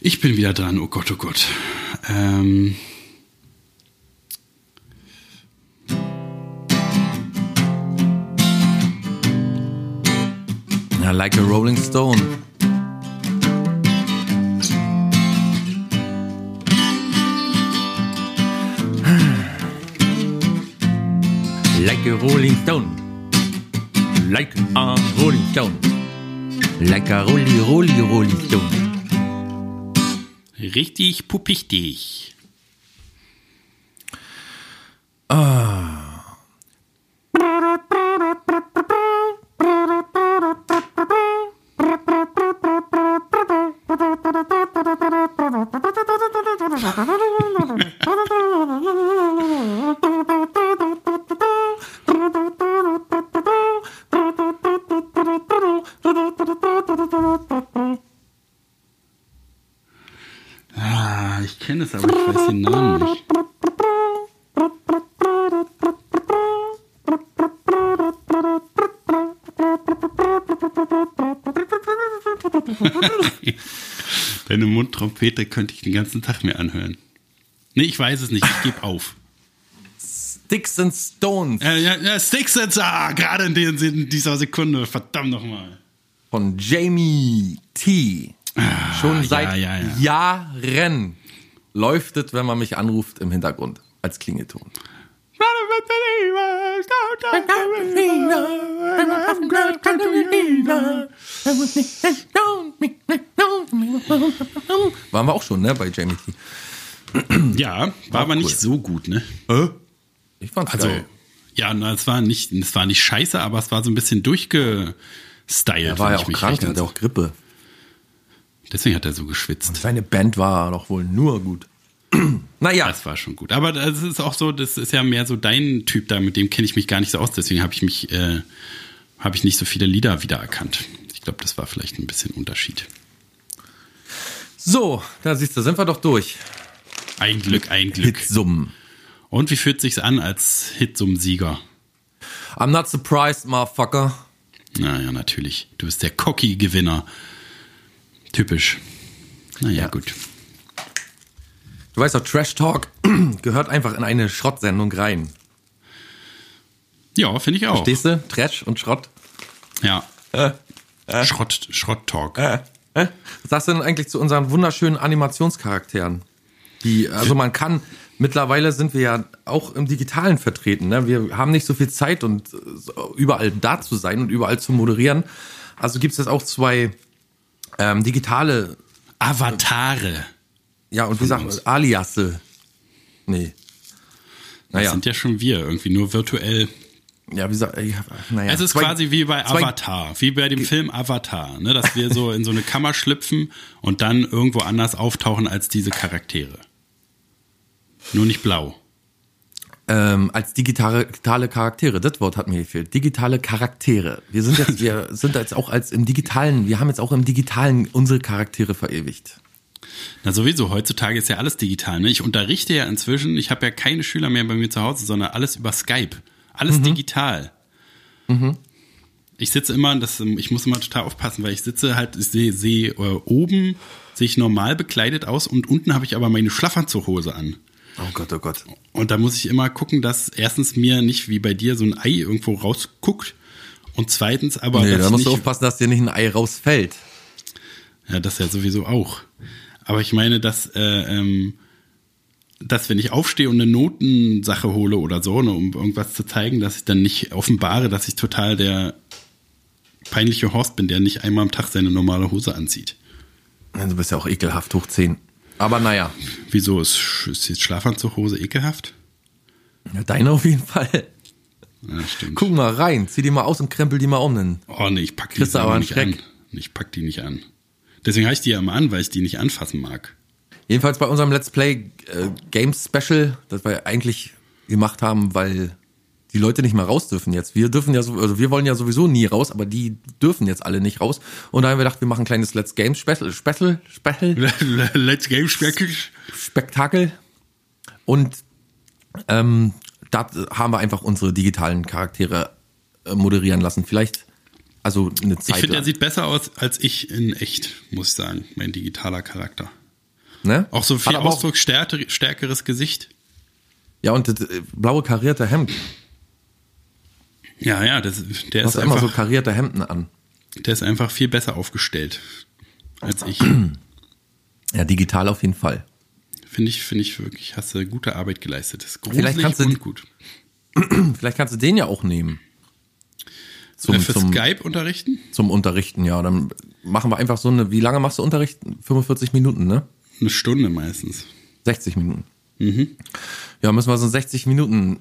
Ich bin wieder dran, oh Gott, oh Gott. Ähm... Like a Rolling Stone. Like a Rolling Stone. Like a Rolling Stone. Like a Rolli, Rolli, Rolling Stone. Richtig puppig dich. Ah. Ah, ich kenne es, aber ich weiß den Namen nicht. Deine Mundtrompete könnte ich den ganzen Tag mir anhören. Nee, ich weiß es nicht. Ich gebe auf. Sticks and Stones. Äh, ja, ja, Sticks and Stones. Ah, gerade in, in dieser Sekunde. Verdammt nochmal. Von Jamie T. Ah, Schon seit ja, ja, ja. Jahren läuft es, wenn man mich anruft, im Hintergrund als Klingelton. Waren wir auch schon, ne, bei Jamie T. Ja, war, war aber cool. Nicht so gut, ne? Äh? Ich fand's also, geil. Ja, na, es war nicht, es war nicht scheiße, aber es war so ein bisschen durchgestylt. Er war ja auch krank, hatte auch Grippe. Deswegen hat er so geschwitzt. Und seine Band war doch wohl nur gut. Naja. Das war schon gut. Aber das ist auch so, das ist ja mehr so dein Typ da, mit dem kenne ich mich gar nicht so aus. Deswegen habe ich mich, äh, habe ich nicht so viele Lieder wiedererkannt. Ich glaube, das war vielleicht ein bisschen Unterschied. So, da siehst du, sind wir doch durch. Ein Glück, ein Glück. Hitsummen. Und wie fühlt sich's an als Hitsummen-Sieger? I'm not surprised, motherfucker. Naja, natürlich. Du bist der Cocky-Gewinner. Typisch. Naja, ja. Gut. Du weißt doch, Trash Talk gehört einfach in eine Schrottsendung rein. Ja, finde ich auch. Verstehst du? Trash und Schrott. Ja. Äh, äh. Schrott, Schrott-Talk. Äh, äh. Was sagst du denn eigentlich zu unseren wunderschönen Animationscharakteren? Die, also man kann, mittlerweile sind wir ja auch im Digitalen vertreten, ne? Wir haben nicht so viel Zeit, und überall da zu sein und überall zu moderieren. Also gibt es jetzt auch zwei ähm, digitale Avatare. Ja, und wie sagt Aliasse. Nee. Naja. Das sind ja schon wir, irgendwie nur virtuell. Ja, wie gesagt, naja. Es ist zwei, quasi wie bei Avatar, zwei, wie bei dem Film Avatar, ne, dass wir so in so eine Kammer schlüpfen und dann irgendwo anders auftauchen als diese Charaktere. Nur nicht blau. Ähm, als digitale, digitale Charaktere, das Wort hat mir gefehlt. Digitale Charaktere. Wir sind jetzt, wir sind jetzt auch als im Digitalen, wir haben jetzt auch im Digitalen unsere Charaktere verewigt. Na sowieso, heutzutage ist ja alles digital, ne? Ich unterrichte ja inzwischen, ich habe ja keine Schüler mehr bei mir zu Hause, sondern alles über Skype. Alles mhm. digital. Mhm. Ich sitze immer, das, ich muss immer total aufpassen, weil ich sitze halt, ich sehe, sehe äh, oben sehe ich normal bekleidet aus und unten habe ich aber meine Schlafanzughose an. Oh Gott, oh Gott. Und da muss ich immer gucken, dass erstens mir nicht wie bei dir so ein Ei irgendwo rausguckt und zweitens aber... Nee, da musst du aufpassen, dass dir nicht ein Ei rausfällt. Ja, das ja sowieso auch. Aber ich meine, dass... Äh, ähm, dass wenn ich aufstehe und eine Notensache hole oder so, ne, um irgendwas zu zeigen, dass ich dann nicht offenbare, dass ich total der peinliche Horst bin, der nicht einmal am Tag seine normale Hose anzieht. Du bist ja auch ekelhaft, hoch zehn. Aber naja. Wieso? Ist, ist jetzt Schlafanzughose ekelhaft? Ja, deine auf jeden Fall. Ja, stimmt. Guck mal rein, zieh die mal aus und krempel die mal um. Dann oh nee, ich pack die aber nicht Schreck. an. Ich pack die nicht an. Deswegen habe ich die ja immer an, weil ich die nicht anfassen mag. Jedenfalls bei unserem Let's Play äh, Games Special, das wir eigentlich gemacht haben, weil die Leute nicht mehr raus dürfen jetzt. Wir dürfen ja so, also wir wollen ja sowieso nie raus, aber die dürfen jetzt alle nicht raus. Und da haben wir gedacht, wir machen ein kleines Let's Games Special, Special, Special, Let's Games Special, Spektakel. Und ähm, da haben wir einfach unsere digitalen Charaktere äh, moderieren lassen. Vielleicht, also eine Zeit. Ich finde, er sieht besser aus als ich in echt, muss ich sagen, mein digitaler Charakter. Ne? Auch so viel Ausdruck, stärker, stärkeres Gesicht. Ja, und das blaue karierte Hemd. Ja, ja, das, der ist einfach... immer so karierte Hemden an. Der ist einfach viel besser aufgestellt als ich. Ja, digital auf jeden Fall. Finde ich, finde ich wirklich, hast du gute Arbeit geleistet. Das ist gruselig vielleicht und du, gut. Vielleicht kannst du den ja auch nehmen. Zum, ja, für zum, Skype unterrichten? Zum Unterrichten, ja. Dann machen wir einfach so eine, wie lange machst du Unterricht? fünfundvierzig Minuten, ne? Eine Stunde meistens. sechzig Minuten. Mhm. Ja, müssen wir so sechzig Minuten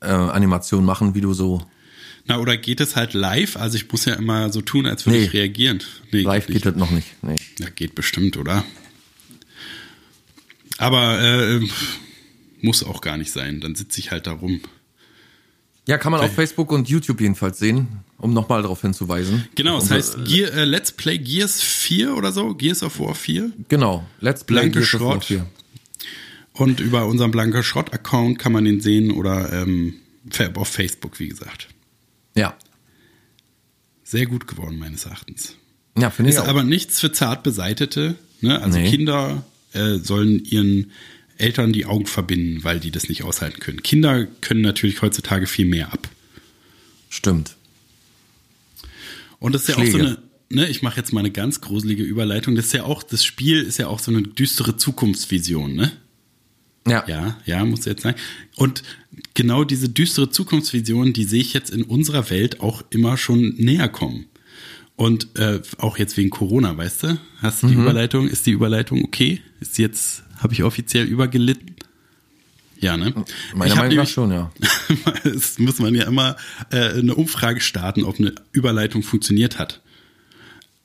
äh, Animation machen, wie du so... Na, oder geht es halt live? Also ich muss ja immer so tun, als würde nee. ich reagieren. Nee, live geht, geht das noch nicht. Nee. Ja, geht bestimmt, oder? Aber äh, muss auch gar nicht sein. Dann sitze ich halt da rum. Ja, kann man auf Facebook und YouTube jedenfalls sehen, um nochmal darauf hinzuweisen. Genau, es heißt Gear, äh, Let's Play Gears vier oder so, Gears of War vier. Genau, Let's Play Gears of War vier. Und über unseren Blanke Schrott-Account kann man den sehen oder ähm, auf Facebook, wie gesagt. Ja. Sehr gut geworden, meines Erachtens. Ja, finde ich auch. Ist aber nichts für zart Beseitete, ne? Also nee. Kinder äh, sollen ihren... Eltern die Augen verbinden, weil die das nicht aushalten können. Kinder können natürlich heutzutage viel mehr ab. Stimmt. Und das ist Schläge. ja auch so eine, ne, ich mache jetzt mal eine ganz gruselige Überleitung, das ist ja auch, das Spiel ist ja auch so eine düstere Zukunftsvision, ne? Ja. Ja, ja, muss jetzt sein. Und genau diese düstere Zukunftsvision, die sehe ich jetzt in unserer Welt auch immer schon näher kommen. Und äh, auch jetzt wegen Corona, weißt du? Hast du die mhm. Überleitung? Ist die Überleitung okay? Ist jetzt... Habe ich offiziell übergelitten? Ja, ne? Meiner Meinung nach schon, ja. Es muss man ja immer äh, eine Umfrage starten, ob eine Überleitung funktioniert hat.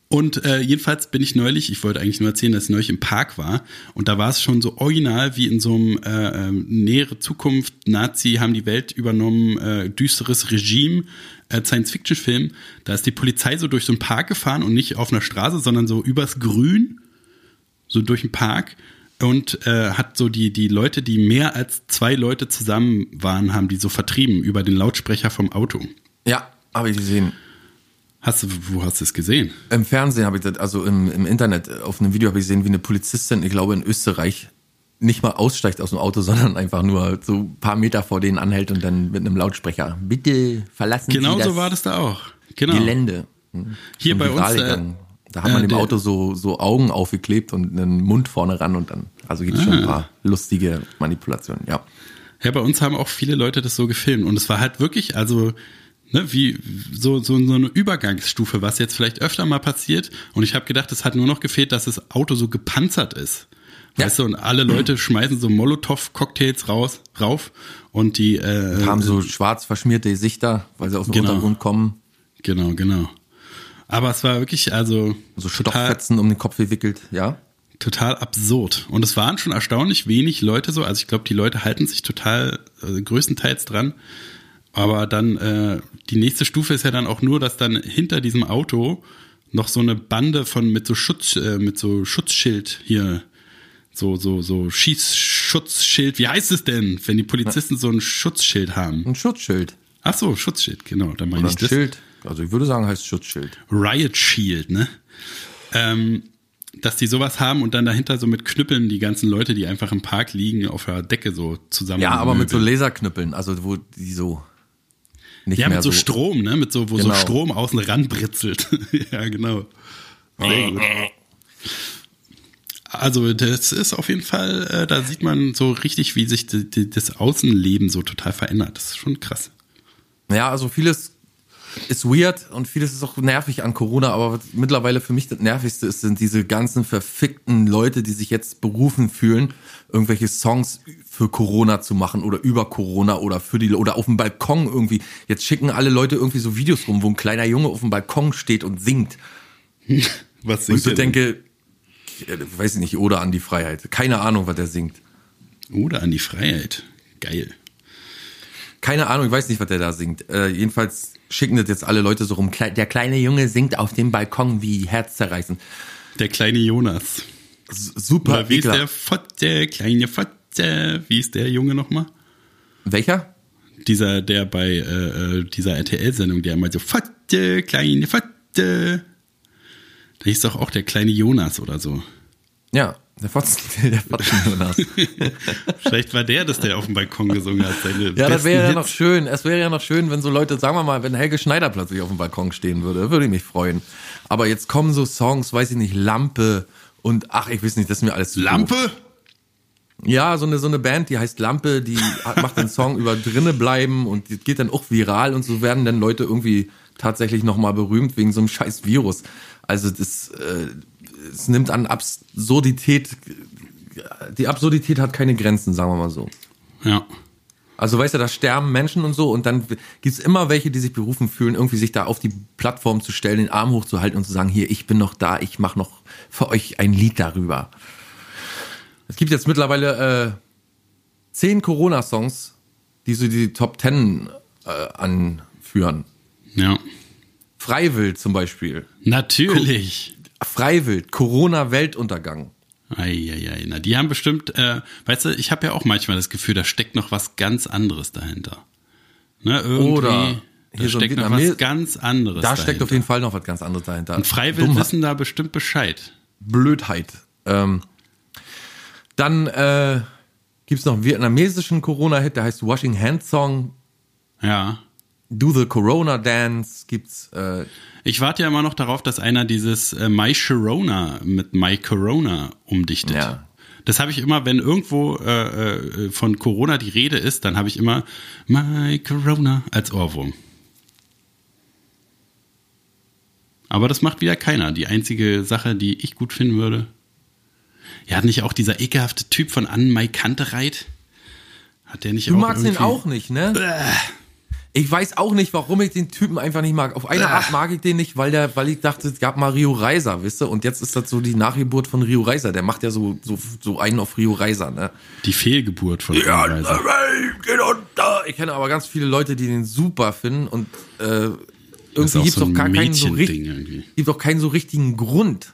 Und äh, jedenfalls bin ich neulich, ich wollte eigentlich nur erzählen, dass ich neulich im Park war. Und da war es schon so original wie in so einem äh, nähere Zukunft. Nazi haben die Welt übernommen, äh, düsteres Regime, äh, Science-Fiction-Film. Da ist die Polizei so durch so einen Park gefahren und nicht auf einer Straße, sondern so übers Grün, so durch den Park. Und äh, hat so die, die Leute, die mehr als zwei Leute zusammen waren, haben die so vertrieben über den Lautsprecher vom Auto. Ja, habe ich gesehen. Hast du, wo hast du es gesehen? Im Fernsehen habe ich das, also im, im Internet, auf einem Video habe ich gesehen, wie eine Polizistin, ich glaube in Österreich, nicht mal aussteigt aus dem Auto, sondern einfach nur so ein paar Meter vor denen anhält und dann mit einem Lautsprecher, bitte verlassen genau Sie das, so war das da auch. Genau. Gelände. Hier und bei uns, äh, da hat man äh, dem Auto so, so Augen aufgeklebt und einen Mund vorne ran und dann, also gibt es ah. schon ein paar lustige Manipulationen, ja. Ja, bei uns haben auch viele Leute das so gefilmt und es war halt wirklich, also ne, wie so, so, so eine Übergangsstufe, was jetzt vielleicht öfter mal passiert und ich habe gedacht, es hat nur noch gefehlt, dass das Auto so gepanzert ist. Weißt ja. du, und alle Leute schmeißen so Molotow-Cocktails raus, rauf und die äh, und haben so schwarz verschmierte Gesichter, weil sie aus dem genau. Untergrund kommen. Genau, genau. Aber es war wirklich, also so Stofffetzen um den Kopf gewickelt, ja. Total absurd. Und es waren schon erstaunlich wenig Leute so. Also ich glaube, die Leute halten sich total äh, größtenteils dran. Aber dann äh, die nächste Stufe ist ja dann auch nur, dass dann hinter diesem Auto noch so eine Bande von mit so Schutz, äh, mit so Schutzschild hier. So, so, so, Schieß, Schutzschild. Wie heißt es denn, wenn die Polizisten so ein Schutzschild haben? Ein Schutzschild. Ach so, Schutzschild, genau. Dann meine ich das. Schild. Also ich würde sagen, heißt Schutzschild. Riot Shield, ne? Ähm, dass die sowas haben und dann dahinter so mit Knüppeln die ganzen Leute, die einfach im Park liegen, auf der Decke so zusammen. Ja, aber mit so Laserknüppeln, also wo die so nicht ja, mehr mit so, so Strom, ne? Mit so, wo genau. so Strom außen ran britzelt. Ja, genau. Sehr gut. Also das ist auf jeden Fall, äh, da sieht man so richtig, wie sich die, die, das Außenleben so total verändert. Das ist schon krass. Ja, also vieles ist weird und vieles ist auch nervig an Corona, aber was mittlerweile für mich das Nervigste ist, sind diese ganzen verfickten Leute, die sich jetzt berufen fühlen, irgendwelche Songs für Corona zu machen oder über Corona oder für die oder auf dem Balkon irgendwie. Jetzt schicken alle Leute irgendwie so Videos rum, wo ein kleiner Junge auf dem Balkon steht und singt. Was singt und ich denke, ich weiß nicht, Oder an die Freiheit. Keine Ahnung, was der singt. Oder an die Freiheit. Geil. Keine Ahnung, ich weiß nicht, was der da singt. Äh, jedenfalls schicken das jetzt alle Leute so rum. Der kleine Junge singt auf dem Balkon wie herzzerreißend. Der kleine Jonas. S- super. Oder wie ist der Fotte, kleine Fotte. Wie ist der Junge nochmal? Welcher? Dieser, der bei äh, dieser R T L-Sendung, der immer so Fotte, kleine Fotte. Da hieß doch auch der kleine Jonas oder so. Ja, der Fotzen, der Fotzen Jonas. Vielleicht war der, dass der auf dem Balkon gesungen hat. Ja, das wäre ja noch schön. Es wäre ja noch schön, wenn so Leute, sagen wir mal, wenn Helge Schneider plötzlich auf dem Balkon stehen würde. Würde ich mich freuen. Aber jetzt kommen so Songs, weiß ich nicht, Lampe und ach, ich weiß nicht, das ist mir alles zu Lampe? Doof. Ja, so eine, so eine Band, die heißt Lampe, die macht den Song über drinne bleiben und die geht dann auch viral und so werden dann Leute irgendwie tatsächlich nochmal berühmt wegen so einem scheiß Virus. Also das, äh, es nimmt an Absurdität, die Absurdität hat keine Grenzen, sagen wir mal so. Ja. Also weißt du, da sterben Menschen und so und dann gibt's immer welche, die sich berufen fühlen, irgendwie sich da auf die Plattform zu stellen, den Arm hochzuhalten und zu sagen, hier, ich bin noch da, ich mache noch für euch ein Lied darüber. Es gibt jetzt mittlerweile äh, zehn Corona-Songs, die so die Top Ten äh, anführen. Ja. Freiwild zum Beispiel. Natürlich. Co- Freiwild, Corona-Weltuntergang. Eieiei, na die haben bestimmt, äh, weißt du, ich habe ja auch manchmal das Gefühl, da steckt noch was ganz anderes dahinter. Ne, irgendwie, Oder hier da so steckt noch Vietnam- was ganz anderes da dahinter. Da steckt auf jeden Fall noch was ganz anderes dahinter. Und Freiwild Dummheit. Wissen da bestimmt Bescheid. Blödheit. Ähm, dann äh, gibt es noch einen vietnamesischen Corona-Hit, der heißt Washing Hands Song. Ja. Do the Corona Dance gibt's. Äh ich warte ja immer noch darauf, dass einer dieses äh, My Sharona mit My Corona umdichtet. Ja. Das habe ich immer, wenn irgendwo äh, äh, von Corona die Rede ist, dann habe ich immer My Corona als Ohrwurm. Aber das macht wieder keiner. Die einzige Sache, die ich gut finden würde. Ja, hat nicht auch dieser ekelhafte Typ von Ann-Mai Kantereit? Hat der nicht du auch magst irgendwie... den auch nicht, ne? Äh. Ich weiß auch nicht, warum ich den Typen einfach nicht mag. Auf eine Art mag ich den nicht, weil der, weil ich dachte, es gab mal Rio Reiser, wisst ihr? Und jetzt ist das so die Nachgeburt von Rio Reiser. Der macht ja so, so, so einen auf Rio Reiser, ne? Die Fehlgeburt von Rio ja, Reiser. Ich kenne aber ganz viele Leute, die den super finden und, äh, irgendwie gibt's doch so gar keinen so richtigen, gibt doch keinen so richtigen Grund,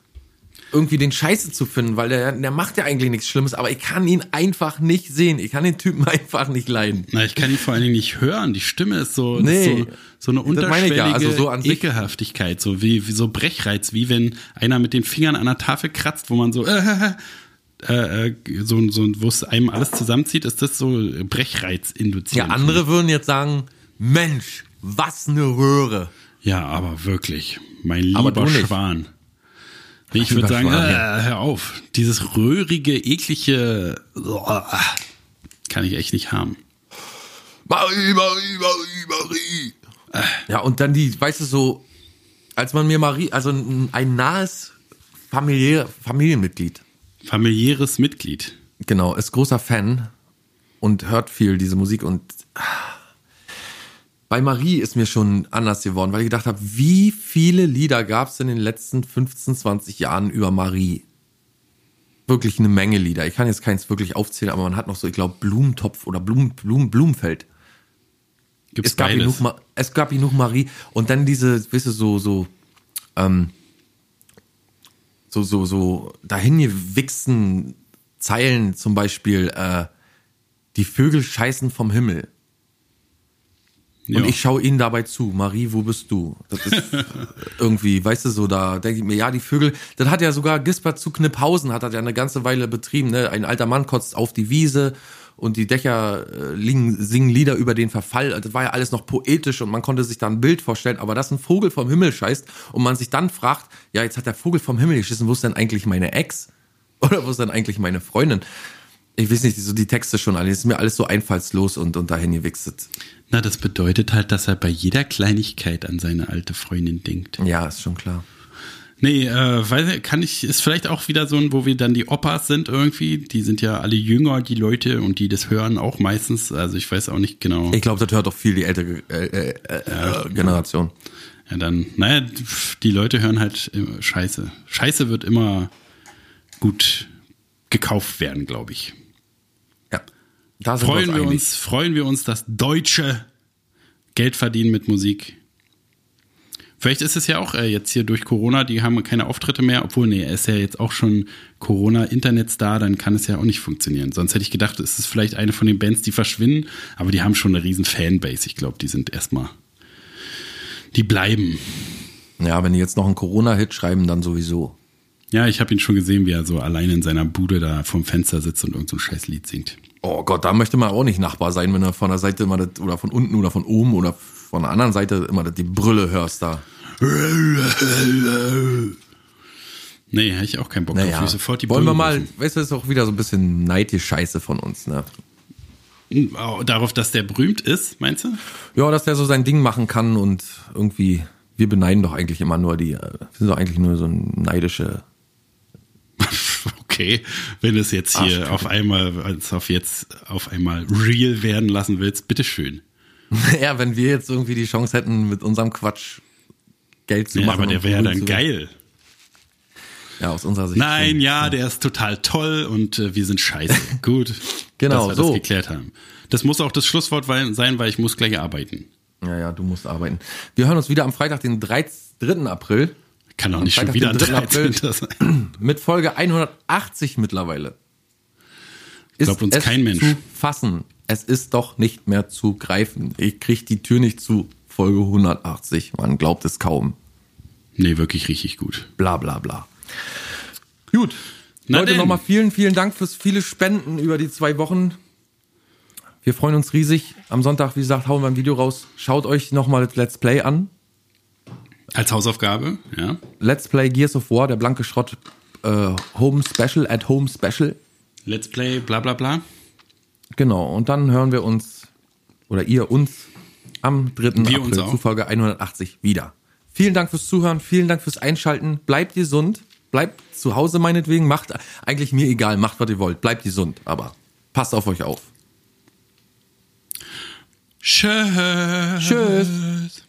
irgendwie den Scheiße zu finden, weil der, der macht ja eigentlich nichts Schlimmes, aber ich kann ihn einfach nicht sehen. Ich kann den Typen einfach nicht leiden. Na, ich kann ihn vor allen Dingen nicht hören. Die Stimme ist so, nee, ist so, so eine unterschwellige ja. also so an Ekelhaftigkeit, so wie, wie so Brechreiz, wie wenn einer mit den Fingern an der Tafel kratzt, wo man so äh, äh, so, so, wo es einem alles zusammenzieht, ist das so brechreizinduziert. Ja, andere würden jetzt sagen, Mensch, was eine Röhre. Ja, aber wirklich, mein lieber Schwan. Nee, ich würde sagen, äh, hör auf. Dieses röhrige, eklige, oh, kann ich echt nicht haben. Marie, Marie, Marie, Marie. Ja, und dann die, weißt du, so, als man mir Marie, also ein, ein nahes Familie, Familienmitglied. Familiäres Mitglied. Genau, ist großer Fan und hört viel diese Musik. Und bei Marie ist mir schon anders geworden, weil ich gedacht habe, wie viele Lieder gab es in den letzten fünfzehn, zwanzig Jahren über Marie? Wirklich eine Menge Lieder. Ich kann jetzt keins wirklich aufzählen, aber man hat noch so, ich glaube, Blumentopf oder Blumen, Blumen, Blumenfeld. Gibt's es gab genug, es gab genug Marie und dann diese, weißt du, so so ähm, so so so dahingewichsten Zeilen zum Beispiel äh, die Vögel scheißen vom Himmel und jo. Ich schaue ihnen dabei zu. Marie, wo bist du? Das ist irgendwie, weißt du, so da denke ich mir, ja, die Vögel, das hat ja sogar Gisbert zu Kniphausen, hat das ja eine ganze Weile betrieben, ne? Ein alter Mann kotzt auf die Wiese und die Dächer liegen, singen Lieder über den Verfall. Das war ja alles noch poetisch und man konnte sich da ein Bild vorstellen. Aber dass ein Vogel vom Himmel scheißt und man sich dann fragt, ja, jetzt hat der Vogel vom Himmel geschissen, wo ist denn eigentlich meine Ex? Oder wo ist denn eigentlich meine Freundin? Ich weiß nicht, so die Texte schon alle. Das ist mir alles so einfallslos und, und dahin gewichst. Na, das bedeutet halt, dass er bei jeder Kleinigkeit an seine alte Freundin denkt. Ja, ist schon klar. Nee, äh, weil kann ich, ist vielleicht auch wieder so ein, wo wir dann die Opas sind irgendwie, die sind ja alle jünger, die Leute, und die das hören auch meistens, also ich weiß auch nicht genau. Ich glaube, das hört auch viel die ältere äh, äh, ja, Generation. Ja, dann, naja, die Leute hören halt Scheiße. Scheiße wird immer gut gekauft werden, glaube ich. Ja, da sind freuen wir uns, wir uns, freuen wir uns, dass Deutsche Geld verdienen mit Musik. Vielleicht ist es ja auch jetzt hier durch Corona, die haben keine Auftritte mehr, obwohl, nee, er ist ja jetzt auch schon Corona-Internetstar, dann kann es ja auch nicht funktionieren. Sonst hätte ich gedacht, es ist vielleicht eine von den Bands, die verschwinden, aber die haben schon eine riesen Fanbase. Ich glaube, die sind erstmal, die bleiben. Ja, wenn die jetzt noch einen Corona-Hit schreiben, dann sowieso. Ja, ich habe ihn schon gesehen, wie er so alleine in seiner Bude da vorm Fenster sitzt und irgend so ein scheiß Lied singt. Oh Gott, da möchte man auch nicht Nachbar sein, wenn er von der Seite immer das, oder von unten oder von oben oder von der anderen Seite immer die Brille hörst da. Nee, habe ich auch keinen Bock naja. auf. Ich sofort die Wollen Brille wir mal, rufen. Weißt du, das ist auch wieder so ein bisschen neidisch Scheiße von uns, ne? Darauf, dass der berühmt ist, meinst du? Ja, dass der so sein Ding machen kann und irgendwie, wir beneiden doch eigentlich immer nur die, wir sind doch eigentlich nur so ein neidische. Okay, wenn es jetzt hier Arsch, auf einmal, auf jetzt auf einmal real werden lassen willst, bitteschön. Ja, wenn wir jetzt irgendwie die Chance hätten, mit unserem Quatsch Geld zu ja, machen. Ja, aber der wäre ja dann geil. Ja, aus unserer Sicht. Nein, schon. Ja, der ist total toll und äh, wir sind scheiße. Gut, genau, dass wir so das geklärt haben. Das muss auch das Schlusswort sein, weil ich muss gleich arbeiten. Ja, ja, du musst arbeiten. Wir hören uns wieder am Freitag, den dritten April. Kann doch nicht Freitag, schon wieder am dritten April sein. Mit Folge hundertachtzig mittlerweile. Ist Glaubt uns es kein Mensch. Zu fassen. Es ist doch nicht mehr zu greifen. Ich kriege die Tür nicht zu. Folge hundertachtzig. Man glaubt es kaum. Nee, wirklich richtig gut. Bla, bla, bla. Gut. Na Leute, nochmal vielen, vielen Dank fürs viele Spenden über die zwei Wochen. Wir freuen uns riesig. Am Sonntag, wie gesagt, hauen wir ein Video raus. Schaut euch nochmal das Let's Play an. Als Hausaufgabe, ja. Let's Play Gears of War, der Blanke Schrott äh, Home Special, at Home Special. Let's Play bla, bla, bla. Genau, und dann hören wir uns, oder ihr uns, am dritten April zu Folge hundertachtzig wieder. Vielen Dank fürs Zuhören, vielen Dank fürs Einschalten. Bleibt gesund, bleibt zu Hause meinetwegen, macht eigentlich mir egal, macht, was ihr wollt. Bleibt gesund, aber passt auf euch auf. Tschüss. Tschüss.